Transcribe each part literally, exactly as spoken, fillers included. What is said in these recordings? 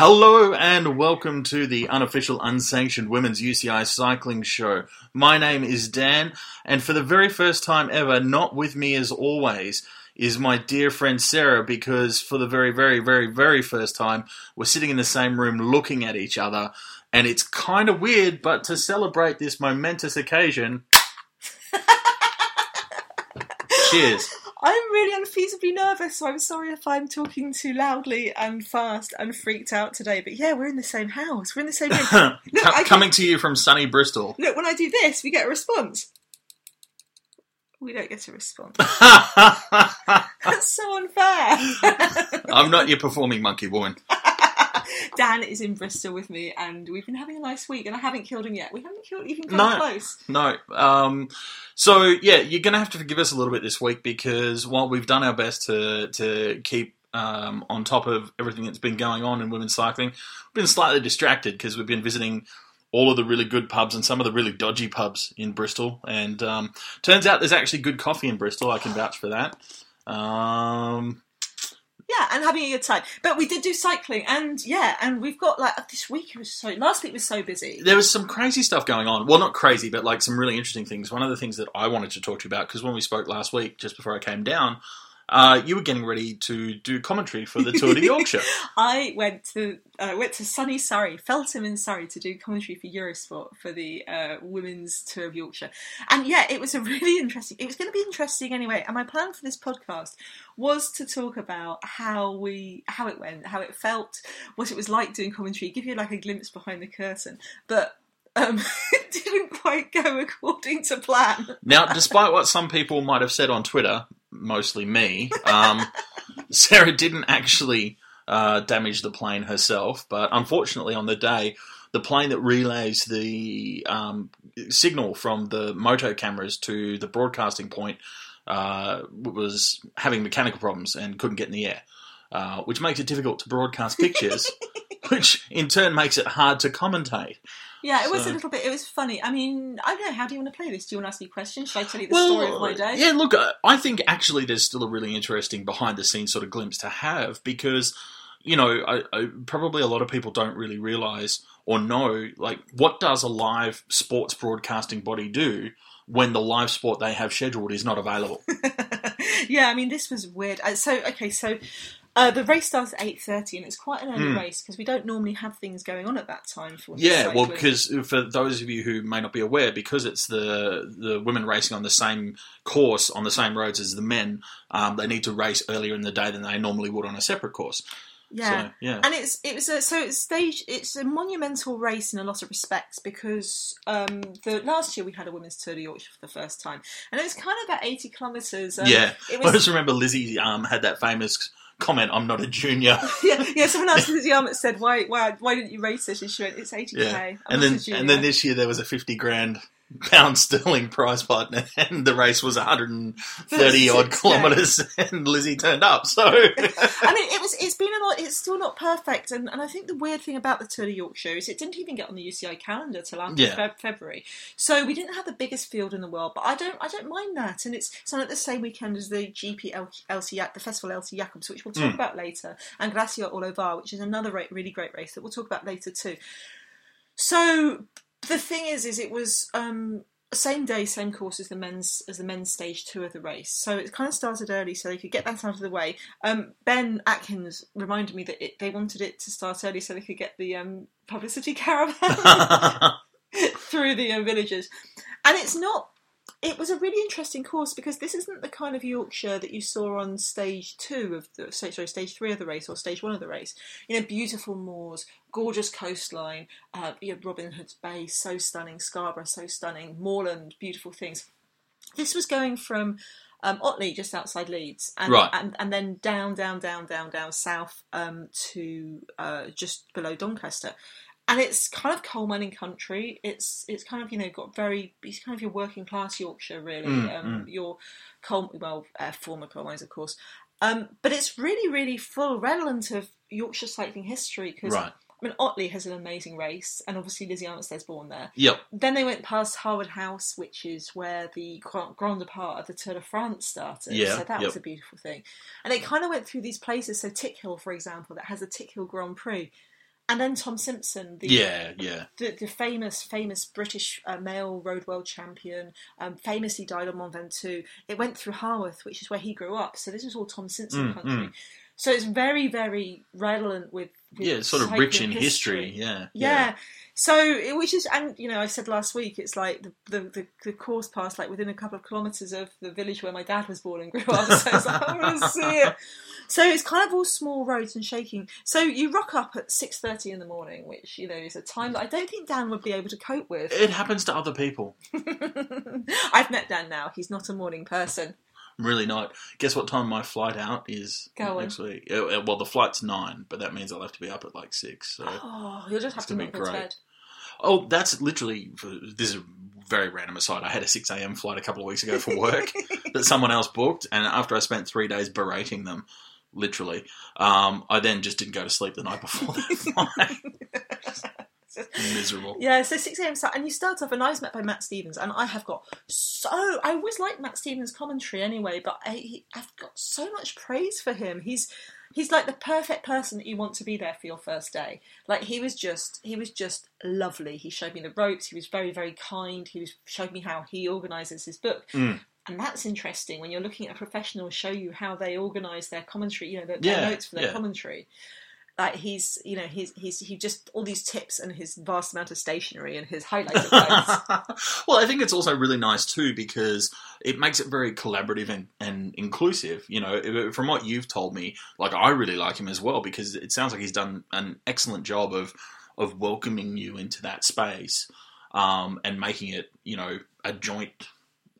Hello and welcome to the unofficial, unsanctioned Women's U C I Cycling Show. My name is Dan, and for the very first time ever, not with me as always, is my dear friend Sarah, because for the very, very, very, very first time, we're sitting in the same room looking at each other, and it's kind of weird, but to celebrate this momentous occasion... Cheers. I'm really unfeasibly nervous, so I'm sorry if I'm talking too loudly and fast and freaked out today. But yeah, we're in the same house. We're in the same room. Look, Com- coming to you from sunny Bristol. Look, when I do this, we get a response. We don't get a response. That's so unfair. I'm not your performing monkey woman. Dan is in Bristol with me, and we've been having a nice week, and I haven't killed him yet. We haven't killed even come no, close. No. Um, so, yeah, you're going to have to forgive us a little bit this week, because while we've done our best to, to keep um, on top of everything that's been going on in women's cycling, we've been slightly distracted, because we've been visiting all of the really good pubs and some of the really dodgy pubs in Bristol, and um, turns out there's actually good coffee in Bristol. I can vouch for that. Um... Yeah, and having a good time. But we did do cycling, and yeah, and we've got, like, this week it was so, last week was so busy. There was some crazy stuff going on. Well, not crazy, but, like, some really interesting things. One of the things that I wanted to talk to you about, because when we spoke last week, just before I came down, uh, you were getting ready to do commentary for the Tour de Yorkshire. I went to uh, went to sunny Surrey, Feltham in Surrey, to do commentary for Eurosport for the uh, Women's Tour of Yorkshire. And yeah, it was a really interesting... It was going to be interesting anyway. And my plan for this podcast was to talk about how we, how it went, how it felt, what it was like doing commentary, give you like a glimpse behind the curtain. But... Um, it didn't quite go according to plan. Now, despite what some people might have said on Twitter, mostly me, um, Sarah didn't actually uh, damage the plane herself, but unfortunately on the day, the plane that relays the um, signal from the moto cameras to the broadcasting point uh, was having mechanical problems and couldn't get in the air, uh, which makes it difficult to broadcast pictures, which in turn makes it hard to commentate. Yeah, it was so. a little bit, it was funny. I mean, I don't know, how do you want to play this? Do you want to ask me questions? Should I tell you the well, story of my day? Yeah, look, I think actually there's still a really interesting behind-the-scenes sort of glimpse to have, because, you know, I, I, probably a lot of people don't really realise or know, like, what does a live sports broadcasting body do when the live sport they have scheduled is not available? Yeah, I mean, this was weird. So, okay, so... Uh, the race starts at eight thirty, and it's quite an early mm. race, because we don't normally have things going on at that time. For Yeah, well, because for those of you who may not be aware, because it's the the women racing on the same course, on the same roads as the men, um, they need to race earlier in the day than they normally would on a separate course. Yeah, so, yeah. And it's it was a, so it's stage. It's a monumental race in a lot of respects, because um, the last year we had a Women's Tour de Yorkshire for the first time, and it was kind of about eighty kilometres. Um, yeah, it was, I just remember Lizzie um, had that famous comment, I'm not a junior. yeah, yeah. Someone asked Lizzie Armitstead, why, why, why didn't you race this? And she went, it's eighty K. Yeah. And then, and then this year there was a fifty grand pound sterling prize pot, and the race was one hundred thirty odd kilometres, and Lizzie turned up. So, I mean, it was, it's been a lot, it's still not perfect. And, and I think the weird thing about the Tour de Yorkshire is it didn't even get on the U C I calendar till after yeah. Feb- February. So we didn't have the biggest field in the world, but I don't, I don't mind that. And it's, it's on at the same weekend as the G P L C, the Festival L C Jacobs, which we'll talk mm. about later, and Gracia-Orlová, which is another ra- really great race that we'll talk about later too. So, the thing is, is it was um, same day, same course as the men's as the men's stage two of the race. So it kind of started early so they could get that out of the way. Um, Ben Atkins reminded me that it, they wanted it to start early so they could get the um, publicity caravan through the uh, villages. And it's not... It was a really interesting course, because this isn't the kind of Yorkshire that you saw on stage two of the sorry stage three of the race or stage one of the race. You know, beautiful moors, gorgeous coastline, uh, you know, Robin Hood's Bay, so stunning, Scarborough, so stunning, moorland, beautiful things. This was going from um, Otley, just outside Leeds, and, right. and and then down, down, down, down, down south um, to uh, just below Doncaster. And it's kind of coal mining country. It's it's kind of, you know, got very, it's kind of your working class Yorkshire, really. Mm, um, mm. Your coal, well, uh, former coal mines, of course. Um, but it's really, really full, relevant of Yorkshire cycling history. Because, right. I mean, Otley has an amazing race. And obviously Lizzie Armitstead's born there. Yep. Then they went past Harwood House, which is where the Grand Depart of the Tour de France started. Yeah, so that yep. was a beautiful thing. And they kind of went through these places. So Tickhill, for example, that has a Tickhill Grand Prix. And then Tom Simpson, the yeah, yeah, the, the famous, famous British uh, male road world champion, um, famously died on Mont Ventoux. It went through Haworth, which is where he grew up. So this is all Tom Simpson mm, country. Mm. So it's very, very relevant with, with yeah, it's sort of rich in history. history. Yeah, yeah, yeah. So it, which is, and you know, I said last week, it's like the the, the the course passed like within a couple of kilometres of the village where my dad was born and grew up. So it's like I want to see it. So it's kind of all small roads and shaking. So you rock up at six thirty in the morning, which, you know, is a time that I don't think Dan would be able to cope with. It happens to other people. I've met Dan now. He's not a morning person. Really not. Guess what time my flight out is Go next on. week? Well, the flight's nine, but that means I'll have to be up at like six. So oh, you'll just have to make bed. Oh, that's literally, this is a very random aside. I had a six a.m. flight a couple of weeks ago for work that someone else booked, and after I spent three days berating them, Literally. Um, I then just didn't go to sleep the night before that flight. Miserable. Yeah, so six a.m. start. And you start off, and I was met by Matt Stevens, and I have got so... I always liked Matt Stevens' commentary anyway, but I, he, I've got so much praise for him. He's he's like the perfect person that you want to be there for your first day. Like, he was just he was just lovely. He showed me the ropes. He was very, very kind. He was showed me how he organises his book. Mm. And that's interesting when you're looking at a professional show you how they organise their commentary, you know, their, their yeah, notes for their yeah. commentary. Like he's, you know, he's he's he just all these tips and his vast amount of stationery and his highlighted notes. Well, I think it's also really nice too because it makes it very collaborative and, and inclusive. You know, from what you've told me, like I really like him as well because it sounds like he's done an excellent job of of welcoming you into that space um, and making it, you know, a joint.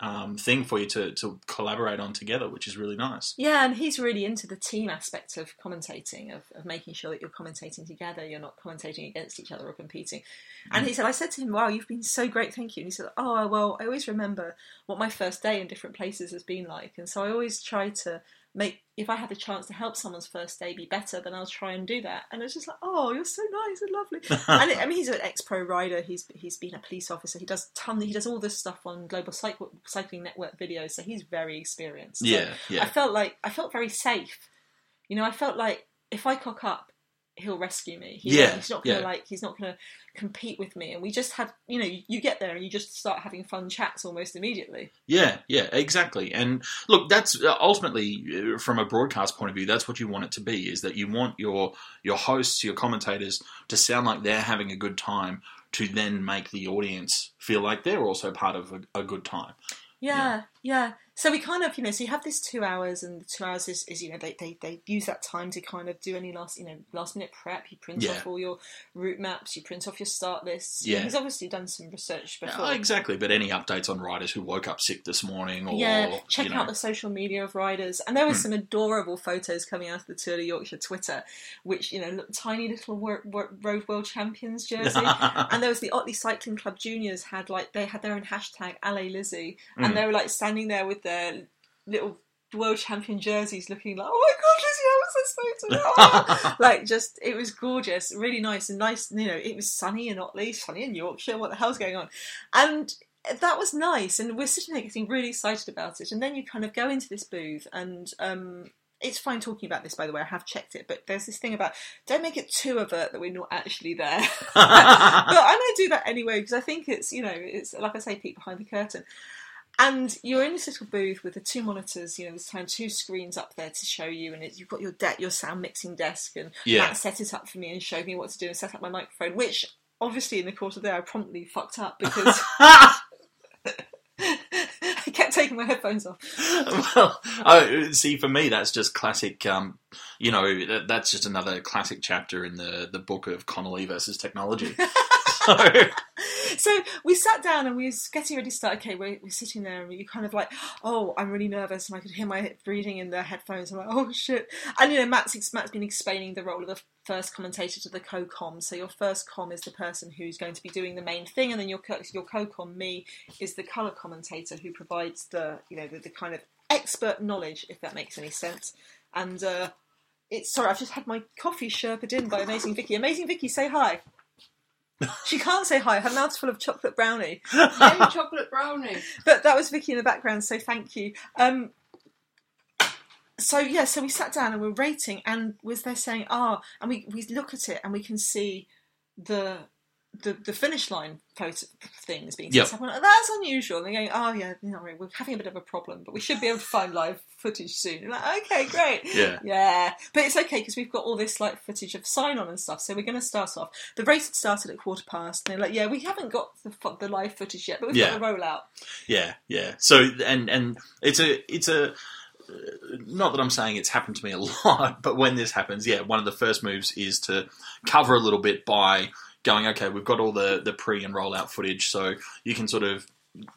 Um, thing for you to, to collaborate on together, which is really nice. Yeah, and he's really into the team aspect of commentating, of, of making sure that you're commentating together, you're not commentating against each other or competing. And he said, I said to him, wow, you've been so great, thank you. And he said, oh, well, I always remember what my first day in different places has been like. And so I always try to make, if I had the chance to help someone's first day be better, then I'll try and do that. And it's just like, oh, you're so nice and lovely. And it, I mean, he's an ex-pro rider. He's he's been a police officer. He does ton. He does all this stuff on Global Cycle, Cycling Network videos. So he's very experienced. Yeah, so yeah. I felt like I felt very safe. You know, I felt like if I cock up, he'll rescue me. He, yeah, he's not gonna yeah. like. He's not gonna compete with me. And we just had, you know, you get there and you just start having fun chats almost immediately. Yeah, yeah, exactly. And look, that's ultimately from a broadcast point of view, that's what you want it to be. Is that you want your your hosts, your commentators, to sound like they're having a good time, to then make the audience feel like they're also part of a, a good time. Yeah, yeah, yeah. So we kind of, you know, so you have this two hours and the two hours is, is you know, they, they, they use that time to kind of do any last, you know, last minute prep. You print yeah. off all your route maps, you print off your start lists. Yeah. He's obviously done some research before. Oh, exactly, but any updates on riders who woke up sick this morning or... Yeah, check you know. out the social media of riders. And there were hmm. some adorable photos coming out of the Tour de Yorkshire Twitter, which, you know, look, tiny little wor- wor- Road World Champions jersey. And there was the Otley Cycling Club Juniors had, like, they had their own hashtag, Alé Lizzie, and mm. they were, like, standing there with their little world champion jerseys looking like, oh my god, Lizzie, how was I supposed to know? Like, just, it was gorgeous, really nice, and nice, you know, it was sunny in Otley, sunny in Yorkshire, what the hell's going on? And that was nice, and we're sitting there getting really excited about it, and then you kind of go into this booth, and um, it's fine talking about this, by the way, I have checked it, but there's this thing about, don't make it too overt that we're not actually there. But I'm going to do that anyway, because I think it's, you know, it's, like I say, peek behind the curtain. And you're in this little booth with the two monitors, you know, this time two screens up there to show you, and it, you've got your de- your sound mixing desk, and yeah. Matt set it up for me and showed me what to do and set up my microphone, which obviously in the course of there I promptly fucked up because I kept taking my headphones off. Well, oh, see, for me that's just classic, um, you know, that's just another classic chapter in the, the book of Connolly versus technology. So... So we sat down and we was getting ready to start. Okay, we're, we're sitting there and you're kind of like, oh, I'm really nervous, and I could hear my breathing in the headphones. I'm like, oh shit! And you know, Matt's Matt's been explaining the role of the first commentator to the co-com. So your first com is the person who's going to be doing the main thing, and then your your co-com, me, is the colour commentator who provides the you know the, the kind of expert knowledge, if that makes any sense. And uh, it's sorry, I've just had my coffee sherped in by Amazing Vicky. Amazing Vicky, say hi. She can't say hi. Her mouth's full of chocolate brownie. Yay, chocolate brownie. But that was Vicky in the background, so thank you. Um, so yeah, so we sat down and we're rating, and was there saying, ah, oh, and we, we look at it and we can see the the, the finish line photo things being yep. said. Like, that's unusual. And they're going, oh yeah, no, we're having a bit of a problem, but we should be able to find live footage soon. And like, okay, great, yeah, yeah. But it's okay because we've got all this like footage of sign on and stuff. So we're going to start off. The race had started at quarter past, and they're like, yeah, we haven't got the the live footage yet, but we've yeah. got the rollout. Yeah, yeah. So and and it's a it's a. Not that I'm saying it's happened to me a lot, but when this happens, yeah, one of the first moves is to cover a little bit by going, okay, we've got all the, the pre and rollout footage, so you can sort of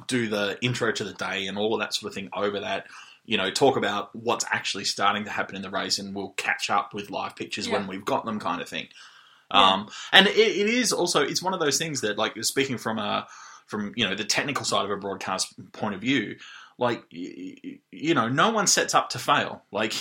do the intro to the day and all of that sort of thing over that, you know, talk about what's actually starting to happen in the race, and we'll catch up with live pictures yeah. when we've got them, kind of thing. Yeah. Um, and it, it is also, it's one of those things that, like, speaking from a, from, you know, the technical side of a broadcast point of view, like, you know, no one sets up to fail. Like,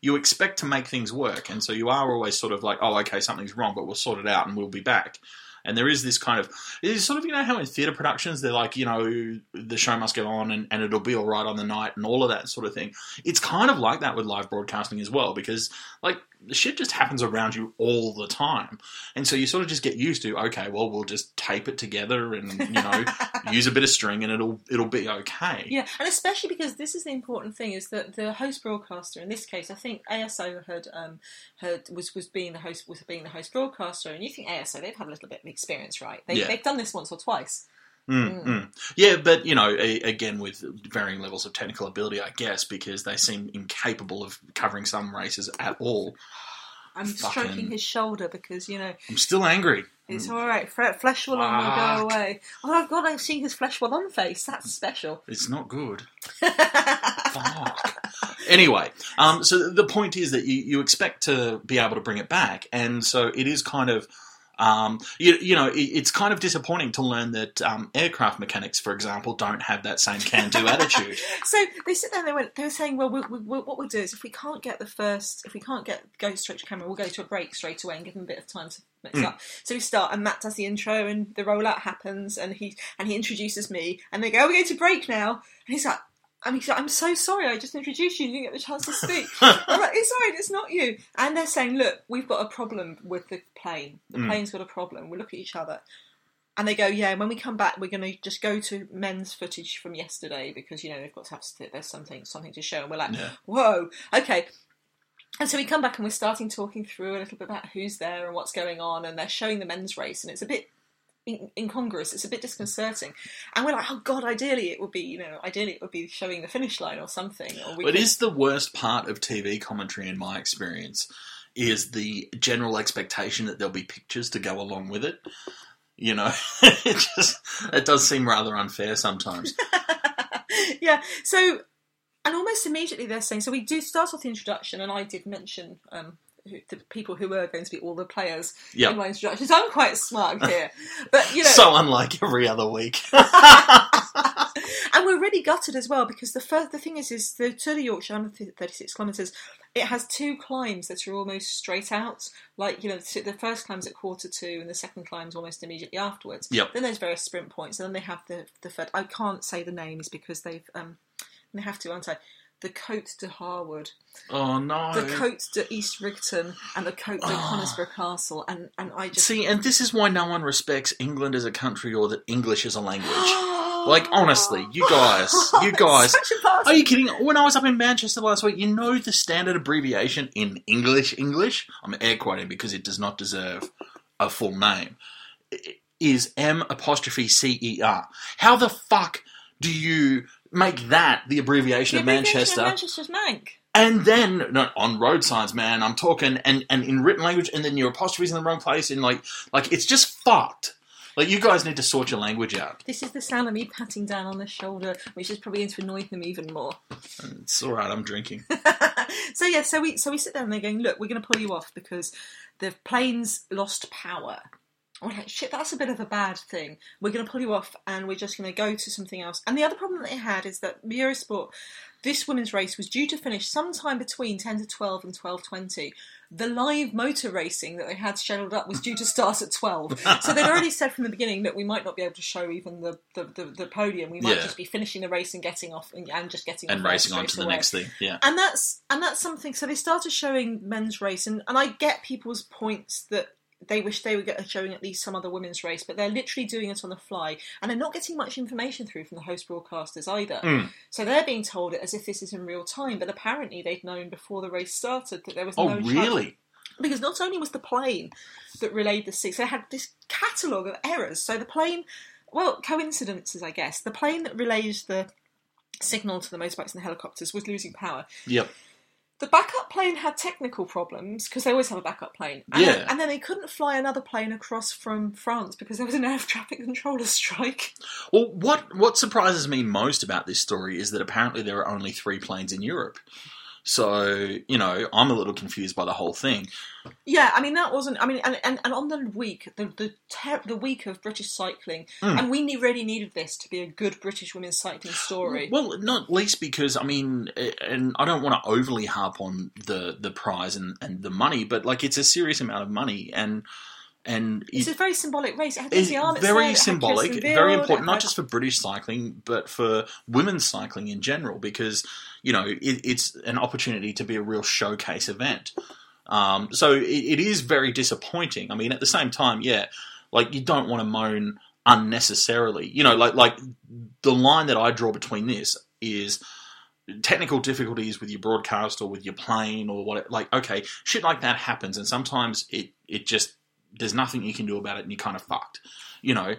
you expect to make things work. And so you are always sort of like, oh, okay, something's wrong, but we'll sort it out and we'll be back. And there is this kind of, it's sort of, you know, how in theatre productions, they're like, you know, the show must go on and, and it'll be all right on the night and all of that sort of thing. It's kind of like that with live broadcasting as well, because, like, the shit just happens around you all the time. And so you sort of just get used to, okay, well, we'll just tape it together and, you know, use a bit of string and it'll it'll be okay. Yeah, and especially because this is the important thing, is that the host broadcaster, in this case, I think A S O had um had was, was being the host was being the host broadcaster, and you think A S O, they've had a little bit of experience, right? They, yeah. They've done this once or twice. Mm, mm. Mm. Yeah, but, you know, a, again, with varying levels of technical ability, I guess, because they seem incapable of covering some races at all. I'm Fucking... stroking his shoulder because, you know... I'm still angry. It's all right. Flesh will on will go away. Oh, God, I've seen his flesh will on face. That's special. It's not good. Fuck. Anyway, um, so the point is that you, you expect to be able to bring it back, and so it is kind of... Um, you, you know, it, it's kind of disappointing to learn that um, aircraft mechanics, for example, don't have that same can-do attitude. So they sit there and they went, they were saying, well, we, we, we, what we'll do is if we can't get the first, if we can't get go straight to camera, we'll go to a break straight away and give them a bit of time to mix mm. up. So we start, and Matt does the intro, and the rollout happens, and he and he introduces me, and they go, oh, we're going to break now, and he's like, I mean, I'm so sorry, I just introduced you and you didn't get the chance to speak. I'm like, it's all right, it's not you. And they're saying, look, we've got a problem with the plane. The mm. plane's got a problem. We look at each other. And they go, yeah, when we come back, we're going to just go to men's footage from yesterday because, you know, they've got to have to, there's something, something to show. And we're like, yeah. whoa, okay. And so we come back and we're starting talking through a little bit about who's there and what's going on. And they're showing the men's race, and it's a bit... incongruous. It's a bit disconcerting, and we're like, oh god, ideally it would be, you know, ideally it would be showing the finish line or something. Or we it could... is the worst part of T V commentary, in my experience, is the general expectation that there'll be pictures to go along with it. You know, it just it does seem rather unfair sometimes. Yeah. So, and almost immediately they're saying, so we do start off the introduction, and I did mention. Um, the people who were going to be all the players yep. in my introductions. I'm quite smart here. But, you know... So unlike every other week. And we're really gutted as well, because the first, the thing is, is the Tour de Yorkshire, one hundred thirty-six kilometres, it has two climbs that are almost straight out. Like, you know, the first climb's at quarter two, and the second climb's almost immediately afterwards. Yep. Then there's various sprint points, and then they have the, the third... I can't say the names, because they've... Um, they have to, aren't I? The Côte de Harwood, oh no, the Côte de East Rigton, and the Côte de oh. Conisborough Castle, and, and I just see, and this is why no one respects England as a country or that English is a language. Like, honestly, you guys, you guys, are you kidding? When I was up in Manchester last week, you know the standard abbreviation in English, English, I'm air quoting because it does not deserve a full name, is M apostrophe C E R. How the fuck do you? Make that the abbreviation the of Manchester. Manchester's Manc. And then, no, on road signs, man, I'm talking, and, and in written language, and then your apostrophe's in the wrong place, and like, like it's just fucked. Like, you guys need to sort your language out. This is the sound of me patting Dan on the shoulder, which is probably going to annoy him even more. It's all right, I'm drinking. So, yeah, so we so we sit there and they're going, look, we're going to pull you off because the plane's lost power. we're like, shit, that's a bit of a bad thing. We're going to pull you off and we're just going to go to something else. And the other problem that they had is that Eurosport, this women's race was due to finish sometime between ten to twelve and twelve twenty. The live motor racing that they had scheduled up was due to start at twelve. So they'd already said from the beginning that we might not be able to show even the, the, the, the podium. We might yeah. just be finishing the race and getting off and, and just getting and off. And racing on to the away. next thing, yeah. And that's, and that's something. So they started showing men's race. And, and I get people's points that they wish they were showing at least some other women's race, but they're literally doing it on the fly. And they're not getting much information through from the host broadcasters either. Mm. So they're being told it as if this is in real time, but apparently they'd known before the race started that there was oh, no... Oh, really? Chance. Because not only was the plane that relayed the six, they had this catalogue of errors. So the plane... Well, coincidences, I guess. The plane that relays the signal to the motorbikes and the helicopters was losing power. Yep. The backup plane had technical problems, because they always have a backup plane. And, yeah. then, and then they couldn't fly another plane across from France because there was an air traffic controller strike. Well, what, what surprises me most about this story is that apparently there are only three planes in Europe. So, you know, I'm a little confused by the whole thing. Yeah, I mean, that wasn't... I mean, and, and, and on the week, the the, ter- the week of British cycling, mm. and we really needed this to be a good British women's cycling story. Well, not least because, I mean, and I don't want to overly harp on the, the prize and, and the money, but, like, it's a serious amount of money, and... And it's it, a very symbolic race. It had Lizzie Armitstead, very symbolic, Veld, very important, not just for British cycling, but for women's cycling in general, because, you know, it, it's an opportunity to be a real showcase event. Um, so it, it is very disappointing. I mean, at the same time, yeah, like, you don't want to moan unnecessarily. You know, like like the line that I draw between this is technical difficulties with your broadcast or with your plane or what. Like, okay, shit like that happens, and sometimes it, it just... there's nothing you can do about it and you're kind of fucked. You know,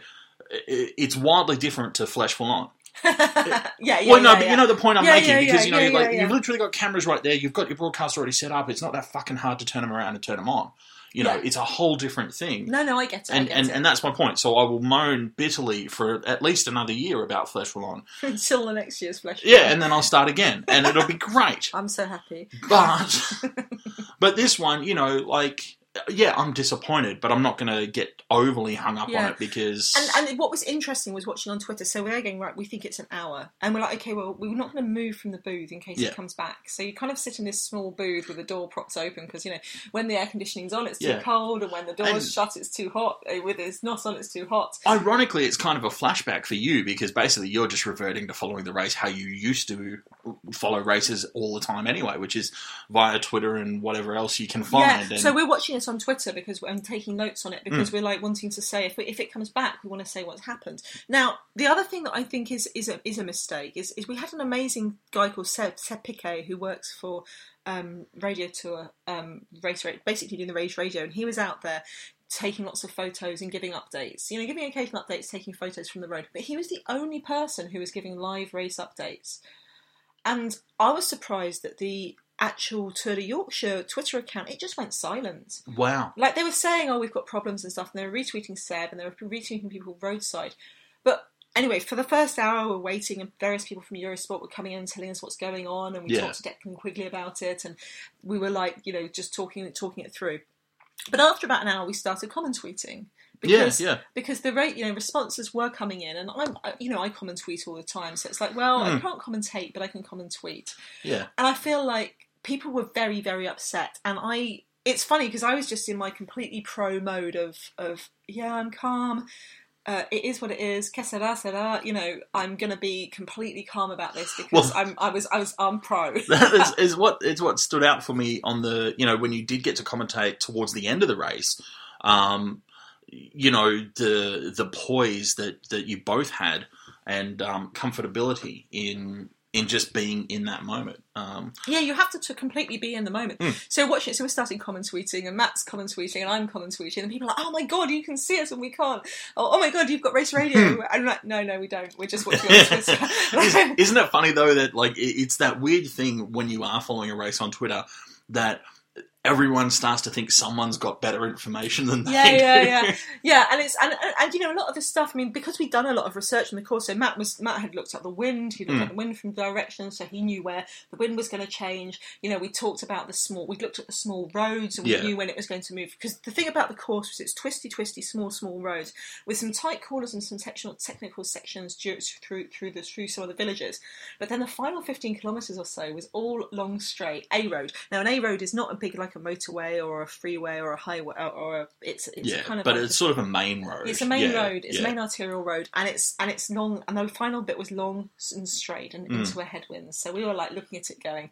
it's wildly different to Flesh for Long. yeah, yeah, Well, no, yeah, but yeah. you know the point I'm yeah, making yeah, because, yeah, you know, yeah, like, yeah. you've literally got cameras right there. You've got your broadcast already set up. It's not that fucking hard to turn them around and turn them on. You know, yeah. it's a whole different thing. No, no, I get it. And get and, it. and that's my point. So I will moan bitterly for at least another year about Flesh Roll-On. Until the next year's Flesh Roll-On. Yeah, and then I'll start again. And it'll be great. I'm so happy. But But this one, you know, like... yeah, I'm disappointed, but I'm not going to get overly hung up yeah. on it because... And, and what was interesting was watching on Twitter, so we're going, right, we think it's an hour. And we're like, okay, well, we're not going to move from the booth in case yeah. he comes back. So you kind of sit in this small booth with the door propped open because, you know, when the air conditioning's on, it's too yeah. cold, and when the door's and shut, it's too hot. When it's not on, it's too hot. Ironically, it's kind of a flashback for you because basically you're just reverting to following the race how you used to follow races all the time anyway, which is via Twitter and whatever else you can find. Yeah, and... so we're watching on Twitter because I'm taking notes on it because mm. we're like wanting to say if we, if it comes back we want to say what's happened. Now the other thing that I think is is a, is a mistake is, is we had an amazing guy called Seb, Seb Piquet who works for um, Radio Tour um, race, basically doing the race radio, and he was out there taking lots of photos and giving updates, you know, giving occasional updates, taking photos from the road, but he was the only person who was giving live race updates, and I was surprised that the actual Tour de Yorkshire Twitter account, it just went silent. Wow. Like, they were saying, oh, we've got problems and stuff, and they were retweeting Seb, and they were retweeting people roadside. But anyway, for the first hour, we were waiting, and various people from Eurosport were coming in and telling us what's going on, and we yeah. talked to Declan Quigley about it, and we were, like, you know, just talking talking it through. But after about an hour, we started comment tweeting. Because, yeah, yeah. because the rate, you know, responses were coming in, and I'm, you know, I comment tweet all the time, so it's like, well, mm. I can't commentate, but I can comment tweet. Yeah. And I feel like people were very, very upset, and I, it's funny because I was just in my completely pro mode of, of yeah, I'm calm. Uh, it is what it is. Que sera, sera. You know, I'm going to be completely calm about this because well, I'm, I was, I was, I'm pro. that is, is what it's what stood out for me on the, you know, when you did get to commentate towards the end of the race. Um, you know, the the poise that, that you both had and um, comfortability in in just being in that moment. Um, yeah, you have to, to completely be in the moment. Mm. So watch it. So we're starting comment tweeting, and Matt's comment tweeting, and I'm comment tweeting, and people are like, oh my God, you can see us and we can't. Or, oh my God, you've got race radio. I'm like, no, no, we don't. We're just watching on Twitter. Isn't, isn't it funny though that like, it's that weird thing when you are following a race on Twitter that everyone starts to think someone's got better information than they yeah, do. Yeah, yeah, yeah. Yeah, and it's and, and, and, you know, a lot of this stuff, I mean, because we'd done a lot of research in the course, so Matt was Matt had looked at the wind, he looked mm. at the wind from direction, so he knew where the wind was going to change. You know, we talked about the small, we looked at the small roads, and we yeah. knew when it was going to move. Because the thing about the course was it's twisty, twisty, small, small roads, with some tight corners and some technical, technical sections through through, the, through some of the villages. But then the final fifteen kilometres or so was all long, straight A road. Now, an A road is not a big, like, a motorway or a freeway or a highway or a, it's it's yeah, kind of but like it's a, sort of a main road it's a main yeah, road it's yeah. a main arterial road and it's and it's long, and the final bit was long and straight and mm. into a headwind. So we were like looking at it going,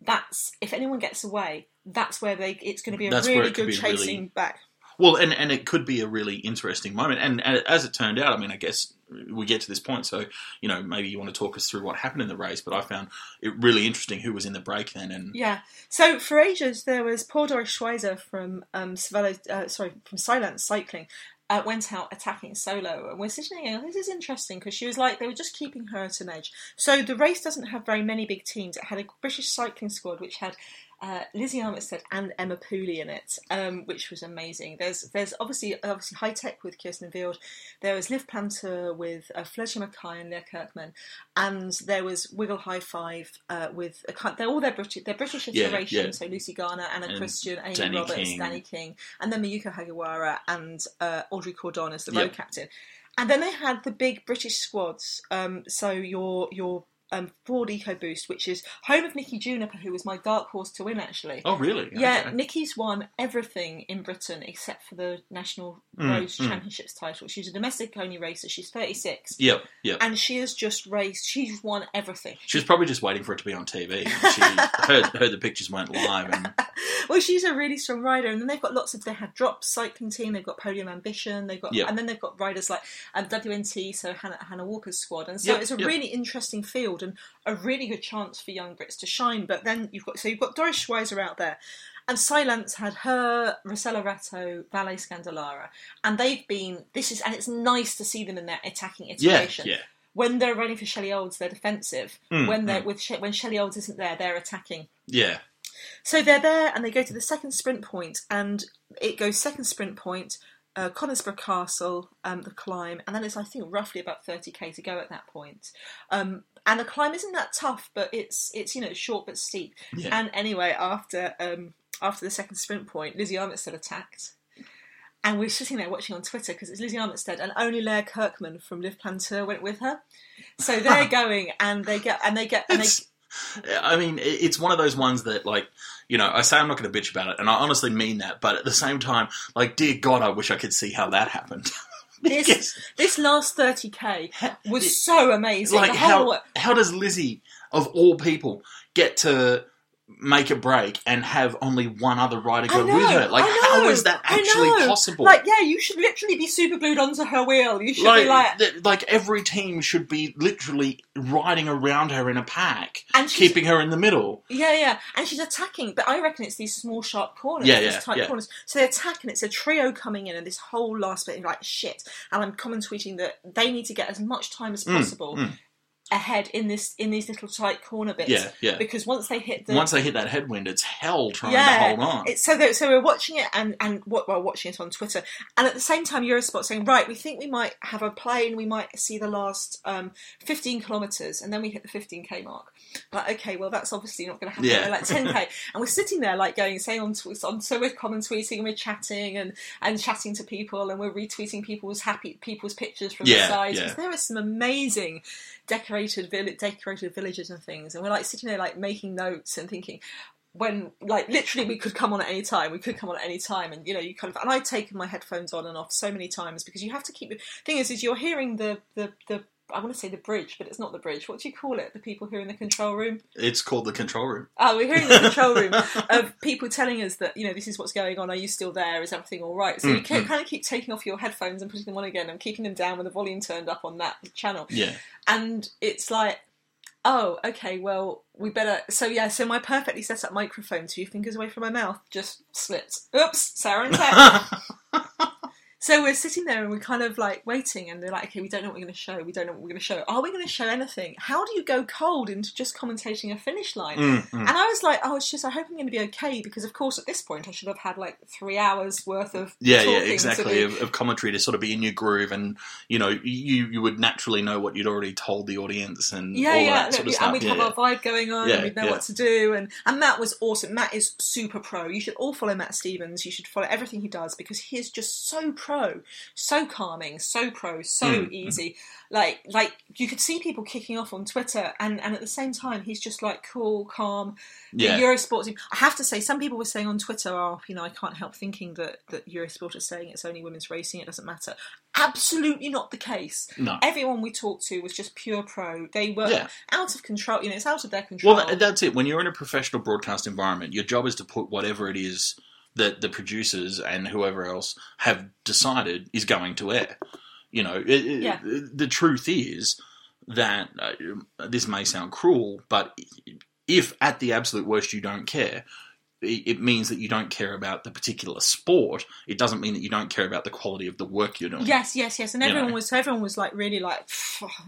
that's if anyone gets away, that's where they it's going to be a that's really good chasing really, back well and and it could be a really interesting moment. And, and as it turned out, I mean, I guess we get to this point, so, you know, maybe you want to talk us through what happened in the race, but I found it really interesting who was in the break then. And yeah, so for ages there was poor Doris Schweizer from um, Cervelo, uh, sorry, from Cylance Cycling, uh, went out attacking solo, and we're sitting there, this is interesting, because she was like, they were just keeping her at an edge. So the race doesn't have very many big teams. It had a British cycling squad which had Uh, Lizzie Armitstead and Emma Pooley in it, um, which was amazing. There's there's obviously obviously High Tech with Kirsten Veld. There was Liv-Plantur with uh, Fletcher Mackaij and Leah Kirchmann, and there was Wiggle High Five uh, with a, they're all their British they're British iteration. Yeah, yeah. So Lucy Garner, Anna and Christian, Amy Danny Roberts, King. Danny King, and then Miyuko Hagiwara and uh, Audrey Cordon as the yep. road captain. And then they had the big British squads. Um, so your your Um, Ford EcoBoost, which is home of Nikki Juniper, who was my dark horse to win, actually. Oh, really? Yeah, okay. Nikki's won everything in Britain except for the National mm, Roads mm. Championships title. She's a domestic-only racer. She's thirty-six. Yep, yep. And she has just raced. She's won everything. She was probably just waiting for it to be on T V. She heard, heard the pictures weren't live. And... well, she's a really strong rider. And then they've got lots of... They have Drops Cycling Team. They've got Podium Ambition. They've got, yep. And then they've got riders like um, W N T, so Hannah, Hannah Walker's squad. And so yep, it's a yep. really interesting field and a really good chance for young Brits to shine. But then you've got so you've got Doris Schweizer out there, and Silence had her, Rossella Ratto, Valle Scandalara, and they've been this is and it's nice to see them in their attacking iteration. Yeah, yeah. When they're running for Shelley Olds, they're defensive. Mm, when they're mm. with she- when Shelley Olds isn't there, they're attacking. Yeah. So they're there, and they go to the second sprint point, and it goes second sprint point. Uh, Konigsberg Castle, um, the climb, and then it's, I think, roughly about thirty k to go at that point. Um, and the climb isn't that tough, but it's, it's you know, short but steep. Yeah. And anyway, after um, after the second sprint point, Lizzie Armitstead attacked. And we were sitting there watching on Twitter because it's Lizzie Armitstead, and only Leah Kirchmann from Liv-Plantur went with her. So they're going, and they get... and they get and they. I mean, it's one of those ones that, like, you know, I say I'm not going to bitch about it, and I honestly mean that, but at the same time, like, dear God, I wish I could see how that happened. This this last thirty k was it, so amazing. Like, the whole... how, how does Lizzie, of all people, get to make a break and have only one other rider go know, with her? Like, how is that actually possible? Like, yeah, you should literally be super glued onto her wheel. You should like, be like... Th- like, every team should be literally riding around her in a pack, and keeping her in the middle. Yeah, yeah. And she's attacking, but I reckon it's these small, sharp corners, yeah, these yeah, tight yeah. corners. So they attack, and it's a trio coming in, and this whole last bit, and you're like, shit. And I'm comment tweeting that they need to get as much time as possible... Mm, mm. ahead in this in these little tight corner bits, yeah, yeah. Because once they hit the once they hit that headwind, it's hell trying yeah, to hold on. It's so that, so we're watching it and and what well, watching it on Twitter, and at the same time, Eurosport saying, right, we think we might have a play and we might see the last um, fifteen kilometres, and then we hit the fifteen k mark. Like, okay, well, that's obviously not going to happen. Yeah. Like ten k, and we're sitting there like going, saying on, on so we're comment tweeting and we're chatting and and chatting to people, and we're retweeting people's happy people's pictures from yeah, the sides because yeah. there are some amazing decorations. Decorated, decorated villages and things, and we're like sitting there like making notes and thinking when like literally we could come on at any time we could come on at any time and you know you kind of and I've taken my headphones on and off so many times because you have to keep the thing is is you're hearing the the the I want to say the bridge, but it's not the bridge. What do you call it? The people who are in the control room? It's called the control room. Oh, we're hearing the control room of people telling us that, you know, this is what's going on. Are you still there? Is everything all right? So mm, you can, mm. kind of keep taking off your headphones and putting them on again and keeping them down with the volume turned up on that channel. Yeah. And it's like, oh, okay, well, we better... So, yeah, so my perfectly set up microphone two fingers away from my mouth just slipped. Oops, Sarah and Sarah. So we're sitting there and we're kind of like waiting, and they're like, okay, we don't know what we're going to show. We don't know what we're going to show. Are we going to show anything? How do you go cold into just commentating a finish line? Mm-hmm. And I was like, oh, it's just, I hope I'm going to be okay, because of course at this point I should have had like three hours worth of yeah, talking. Yeah, exactly, of, of commentary to sort of be in your groove, and you know, you, you would naturally know what you'd already told the audience and yeah, all yeah, that sort of stuff. And we'd yeah, have yeah. our vibe going on yeah, and we'd know yeah. what to do. And, and Matt was awesome. Matt is super pro. You should all follow Matt Stevens. You should follow everything he does, because he is just so pro, so calming, so pro, so mm. easy. Like, like you could see people kicking off on Twitter, and, and at the same time, he's just like cool, calm. Yeah. The Eurosport team, I have to say, some people were saying on Twitter, oh, you know, I can't help thinking that, that Eurosport is saying it's only women's racing, it doesn't matter. Absolutely not the case. No. Everyone we talked to was just pure pro. They were yeah. out of control. You know, it's out of their control. Well, that, that's it. When you're in a professional broadcast environment, your job is to put whatever it is that the producers and whoever else have decided is going to air. You know, it, yeah. it, the truth is that uh, this may sound cruel, but if at the absolute worst you don't care, it, it means that you don't care about the particular sport. It doesn't mean that you don't care about the quality of the work you're doing. Yes, yes, yes. And everyone you know? was everyone was like really like,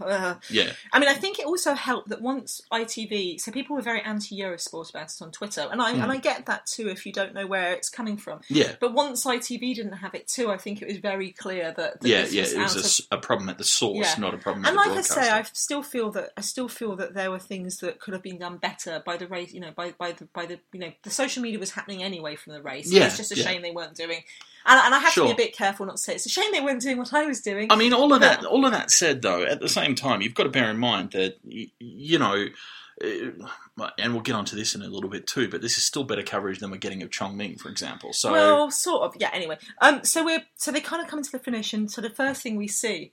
uh. yeah. I mean, I think it also helped that once I T V, so people were very anti-Eurosport about it on Twitter, and I mm. and I get that too if you don't know where it's coming from. Yeah. But once I T V didn't have it too, I think it was very clear that, that yeah, this yeah, was it was out a, of, a problem at the source, yeah. not a problem. And at like the broadcaster. I say, I still feel that I still feel that there were things that could have been done better by the race, you know, by by the by the you know the social media was happening anyway from the race. Yeah, it's just a yeah. shame they weren't doing. And, and I have sure. to be a bit careful not to say it's a shame they weren't doing what I was doing. I mean, all of but, that. All of that said, though, at the same time, you've got to bear in mind that you know, and we'll get onto this in a little bit too. But this is still better coverage than we're getting of Chongming, for example. So, well, sort of, yeah. Anyway, um, so we're so they kind of come into the finish, and so the first thing we see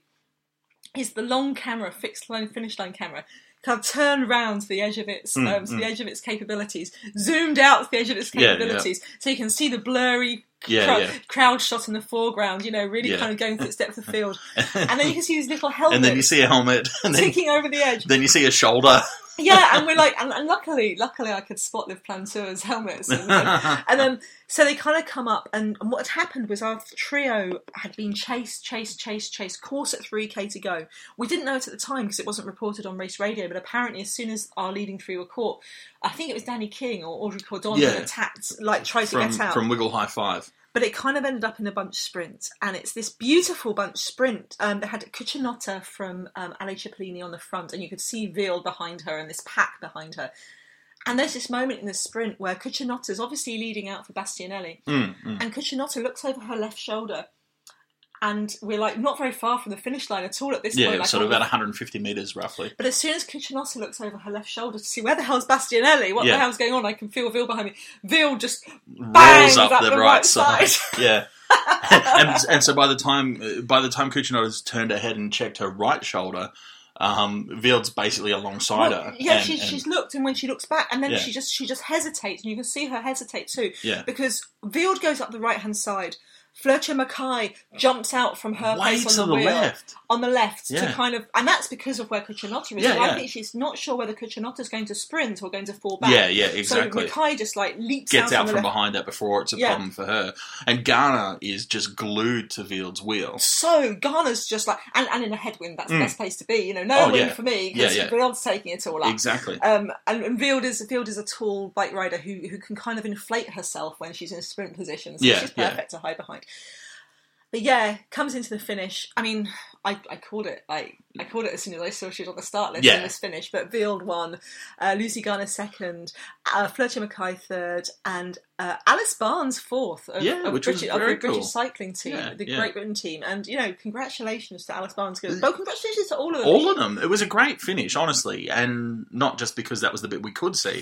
is the long camera, fixed line, finish line camera. Kind of turn round to the edge of its um, mm, to the mm. edge of its capabilities, zoomed out to the edge of its capabilities, yeah, yeah. so you can see the blurry yeah, cro- yeah. crowd shot in the foreground. You know, really yeah. kind of going through its depth of field, and then you can see these little helmets. And then you see a helmet and then, ticking over the edge. Then you see a shoulder. Yeah, and we're like, and, and luckily, luckily, I could spot Liv-Plantur's helmets. And then, and then, so they kind of come up, and, and what had happened was our trio had been chased, chased, chased, chased, course at three K to go. We didn't know it at the time because it wasn't reported on race radio, but apparently as soon as our leading three were caught, I think it was Danny King or Audrey Cordon yeah. that attacked, like tried from, to get out. From Wiggle High Five. But it kind of ended up in a bunch sprint, and it's this beautiful bunch sprint. Um, they had Cucinotta from um, Alé Cipollini on the front, and you could see Veld behind her and this pack behind her. And there's this moment in the sprint where Cucinotta's obviously leading out for Bastianelli, mm, mm. and Cucinotta looks over her left shoulder, and we're like not very far from the finish line at all at this yeah, point. Yeah, like, sort of about one hundred fifty metres roughly. But as soon as Cucinotta looks over her left shoulder to see where the hell's Bastianelli, what yeah. the hell's going on, I can feel Veal behind me. Veal just bangs up, up the, the right, right side. side. Yeah. and, and so by the time by the time Cucinotta's turned her head and checked her right shoulder, um, Veal's basically alongside well, her. Yeah, and, she, and, she's looked, and when she looks back, and then yeah. she just she just hesitates, and you can see her hesitate too. Yeah. Because Veal goes up the right-hand side, Fletcher Mackaij jumps out from her Way place on the, the wheel, left. on the left, yeah. to kind of, and that's because of where Cucinotta is. Yeah, so yeah. I think she's not sure whether Cucinotta's going to sprint or going to fall back. Yeah, yeah, exactly. So Mackaij just like leaps Gets out, out from left. behind that before it's a yeah. problem for her. And Garner is just glued to Veld's wheel. So Garner's just like, and, and in a headwind, that's mm. the best place to be. You know, no oh, win yeah. for me because yeah, yeah. Veld's taking it all up. Exactly. Um, and and Veld is Veld is a tall bike rider who who can kind of inflate herself when she's in a sprint position. So yeah, she's perfect yeah. to hide behind. But yeah, comes into the finish. I mean, I, I called it. I, I called it as soon as I saw she was on the start list yeah. in this finish. But Veld won, uh, Lucy Garner second, uh, Fletcher Mackaij third, and uh, Alice Barnes fourth of, yeah, of, which British, was very of the cool. British Cycling Team, yeah, the yeah. Great Britain team. And, you know, congratulations to Alice Barnes. Well, congratulations to all of them. All of them. It was a great finish, honestly, and not just because that was the bit we could see.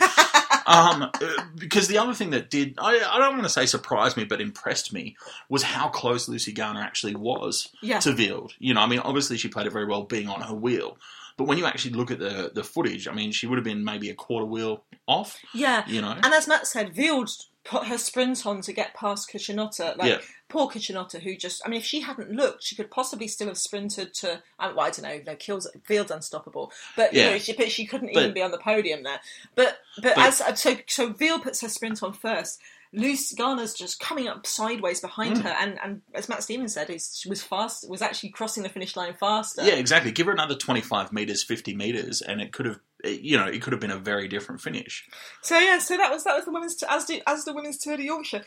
Um, because the other thing that did, I, I don't want to say surprised me, but impressed me, was how close Lucy Garner actually was yeah. to Veld. You know, I mean, obviously she played it very well being on her wheel. But when you actually look at the, the footage, I mean, she would have been maybe a quarter wheel off. Yeah. You know. And as Matt said, Veld put her sprint on to get past Cucinotta. Like, yeah. Poor Cucinotta, who just... I mean, if she hadn't looked, she could possibly still have sprinted to... Well, I don't know, you know, Kill's, Veal's unstoppable. But, yeah. you know, she, but she couldn't but, even be on the podium there. But but, but as so, so Veal puts her sprint on first, Lucy Garner's just coming up sideways behind mm. her, and, and as Matt Stevens said, she was fast, was actually crossing the finish line faster. Yeah, exactly. Give her another twenty-five metres, fifty metres, and it could have, you know, it could have been a very different finish. So yeah, so that was that was the women's as the, as the women's Tour de Yorkshire.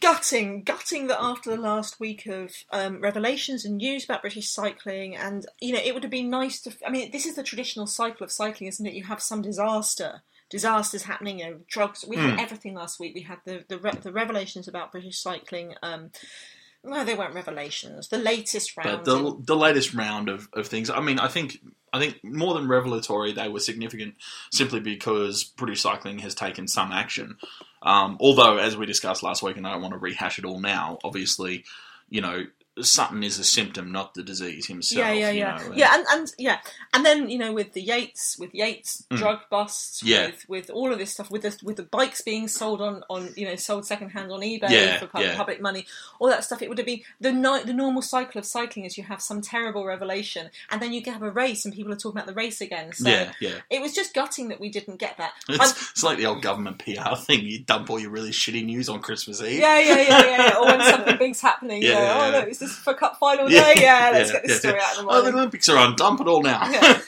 Gutting, gutting that after the last week of um, revelations and news about British cycling, and you know, it would have been nice to. I mean, this is the traditional cycle of cycling, isn't it? You have some disaster. Disasters happening, you know, drugs. We had mm. everything last week. We had the the, re- the revelations about British cycling. Um, no, they weren't revelations. The latest round, but the in- the latest round of, of things. I mean, I think I think more than revelatory, they were significant simply because British cycling has taken some action. Um, although, as we discussed last week, and I don't want to rehash it all now. Obviously, you know. Sutton is a symptom, not the disease himself. Yeah, yeah, yeah, you know, and yeah, and, and yeah, and then you know, with the Yates, with Yates mm. drug busts, yeah. with with all of this stuff, with the with the bikes being sold on, on you know sold secondhand on eBay yeah, for public, yeah. public money, all that stuff. It would have been the night the normal cycle of cycling is you have some terrible revelation, and then you have a race, and people are talking about the race again. So yeah, yeah. It was just gutting that we didn't get that. It's, it's like the old government P R thing. You dump all your really shitty news on Christmas Eve. Yeah, yeah, yeah, yeah. yeah. Or when something big's happening, yeah, you know, yeah, oh yeah. look, it's this for cup final yeah. day? Yeah, let's yeah, get this yeah, story yeah. out of the morning. Oh, the Olympics are on. Dump it all now. yeah.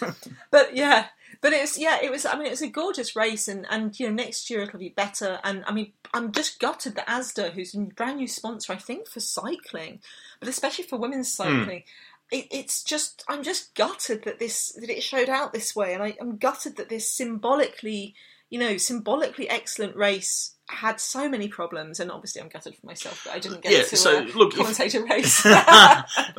But yeah, but it's yeah, it was. I mean, it was a gorgeous race, and, and you know, next year it'll be better. And I mean, I'm just gutted that ASDA, who's a brand new sponsor, I think, for cycling, but especially for women's cycling. Mm. It, it's just, I'm just gutted that this that it showed out this way, and I, I'm gutted that this symbolically, you know, symbolically excellent race had so many problems, and obviously I'm gutted for myself that I didn't get yeah, to so, look, commentate a race.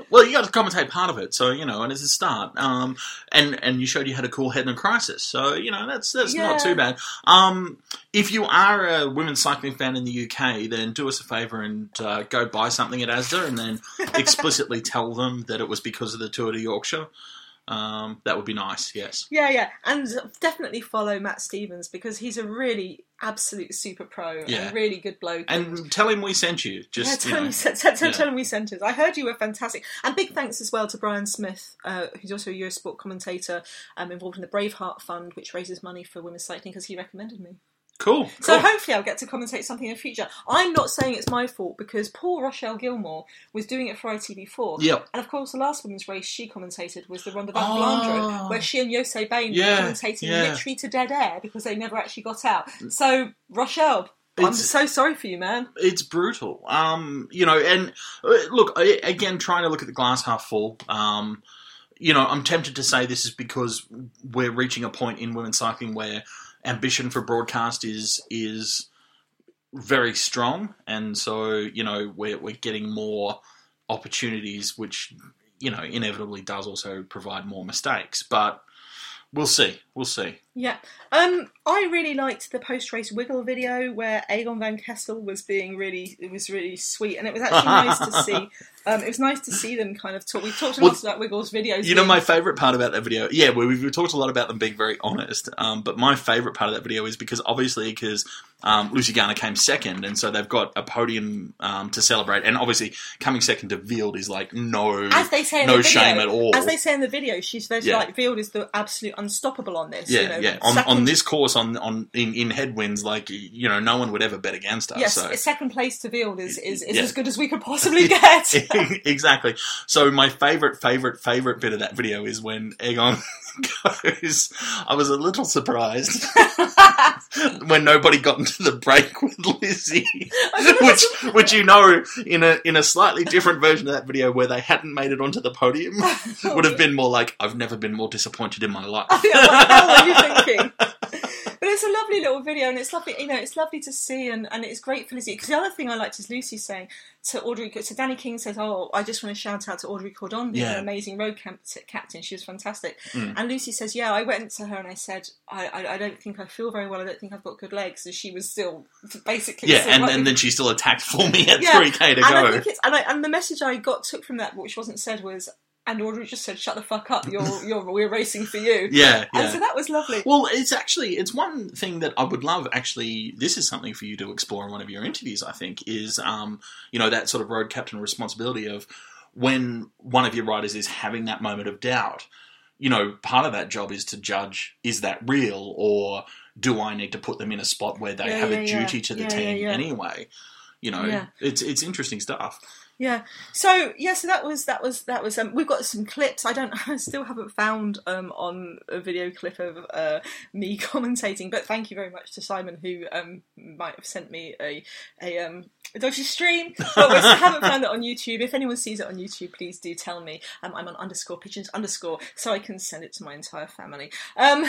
Well, you got to commentate part of it, so you know, and it's a start. Um, and and you showed you had a cool head in a crisis, so you know that's that's yeah. not too bad. Um, if you are a women's cycling fan in the U K, then do us a favour and uh, go buy something at ASDA, and then explicitly tell them that it was because of the Tour de Yorkshire. Um, that would be nice, yes. Yeah, yeah, and definitely follow Matt Stevens because he's a really absolute super pro yeah. and really good bloke. And, and tell him we sent you. Just yeah, tell, you know, him, tell, tell, tell him we sent us. I heard you were fantastic. And big thanks as well to Brian Smith, uh, who's also a Eurosport commentator um, involved in the Braveheart Fund, which raises money for women's cycling because he recommended me. Cool. So cool. Hopefully I'll get to commentate something in the future. I'm not saying it's my fault because poor Rochelle Gilmore was doing it for I T V four. Yep. And of course the last women's race she commentated was the Ronde van Vlaanderen, oh. where she and Jose Bain yeah. were commentating yeah. literally to dead air because they never actually got out. So Rochelle, it's, I'm so sorry for you, man. It's brutal. Um, you know, and look, again, trying to look at the glass half full. Um, you know, I'm tempted to say this is because we're reaching a point in women's cycling where ambition for broadcast is is very strong, and so you know we're we're getting more opportunities, which you know inevitably does also provide more mistakes. But we'll see, we'll see. Yeah, um, I really liked the post-race wiggle video where Egon van Kessel was being really, it was really sweet, and it was actually nice to see. Um, it was nice to see them kind of talk. We talked a lot well, about Wiggle's videos. You know, my favourite part about that video, yeah, we we talked a lot about them being very honest. Um, but my favourite part of that video is because obviously because um, Lucy Garner came second, and so they've got a podium um, to celebrate. And obviously, coming second to Veld is like no, as they say in no the video, shame at all. As they say in the video, she's yeah. like Veld is the absolute unstoppable on this. Yeah, you know, yeah. On, second, on this course, on on in, in headwinds, like you know, no one would ever bet against her. Yes, so. Second place to Veld is is, is yeah. as good as we could possibly get. Exactly. So my favourite, favourite, favourite bit of that video is when Egon goes, I was a little surprised when nobody got into the break with Lizzie, which, which you know, in a in a slightly different version of that video where they hadn't made it onto the podium, would have been more like, I've never been more disappointed in my life. What the hell are you thinking? But it's a lovely little video, and it's lovely, you know, it's lovely to see, and, and it's great for Lizzie. Because the other thing I liked is Lucy saying to Audrey, so Danny King says, oh, I just want to shout out to Audrey Cordon, being yeah. an amazing road camp captain. She was fantastic. Mm. And Lucy says, yeah, I went to her and I said, I, I, I don't think I feel very well. I don't think I've got good legs. And she was still basically... Yeah, still and, and then she still attacked for me at yeah. three K to and go. I think it's, and, I, and the message I got took from that, which wasn't said, was... And Audrey just said, "Shut the fuck up! You're, you're, we're racing for you." Yeah, yeah. And so that was lovely. Well, it's actually, it's one thing that I would love. Actually, this is something for you to explore in one of your interviews. I think is, um, you know, that sort of road captain responsibility of when one of your riders is having that moment of doubt. You know, part of that job is to judge: is that real, or do I need to put them in a spot where they yeah, have yeah, a duty yeah. to the yeah, team yeah, yeah. anyway? You know, yeah. it's it's interesting stuff. Yeah. So yeah, so that was that was that was. Um, we've got some clips. I don't. I still haven't found um, on a video clip of uh, me commentating. But thank you very much to Simon who um, might have sent me a a, um, a dodgy stream. But we still haven't found it on YouTube. If anyone sees it on YouTube, please do tell me. Um, I'm on underscore pigeons underscore, so I can send it to my entire family. Um,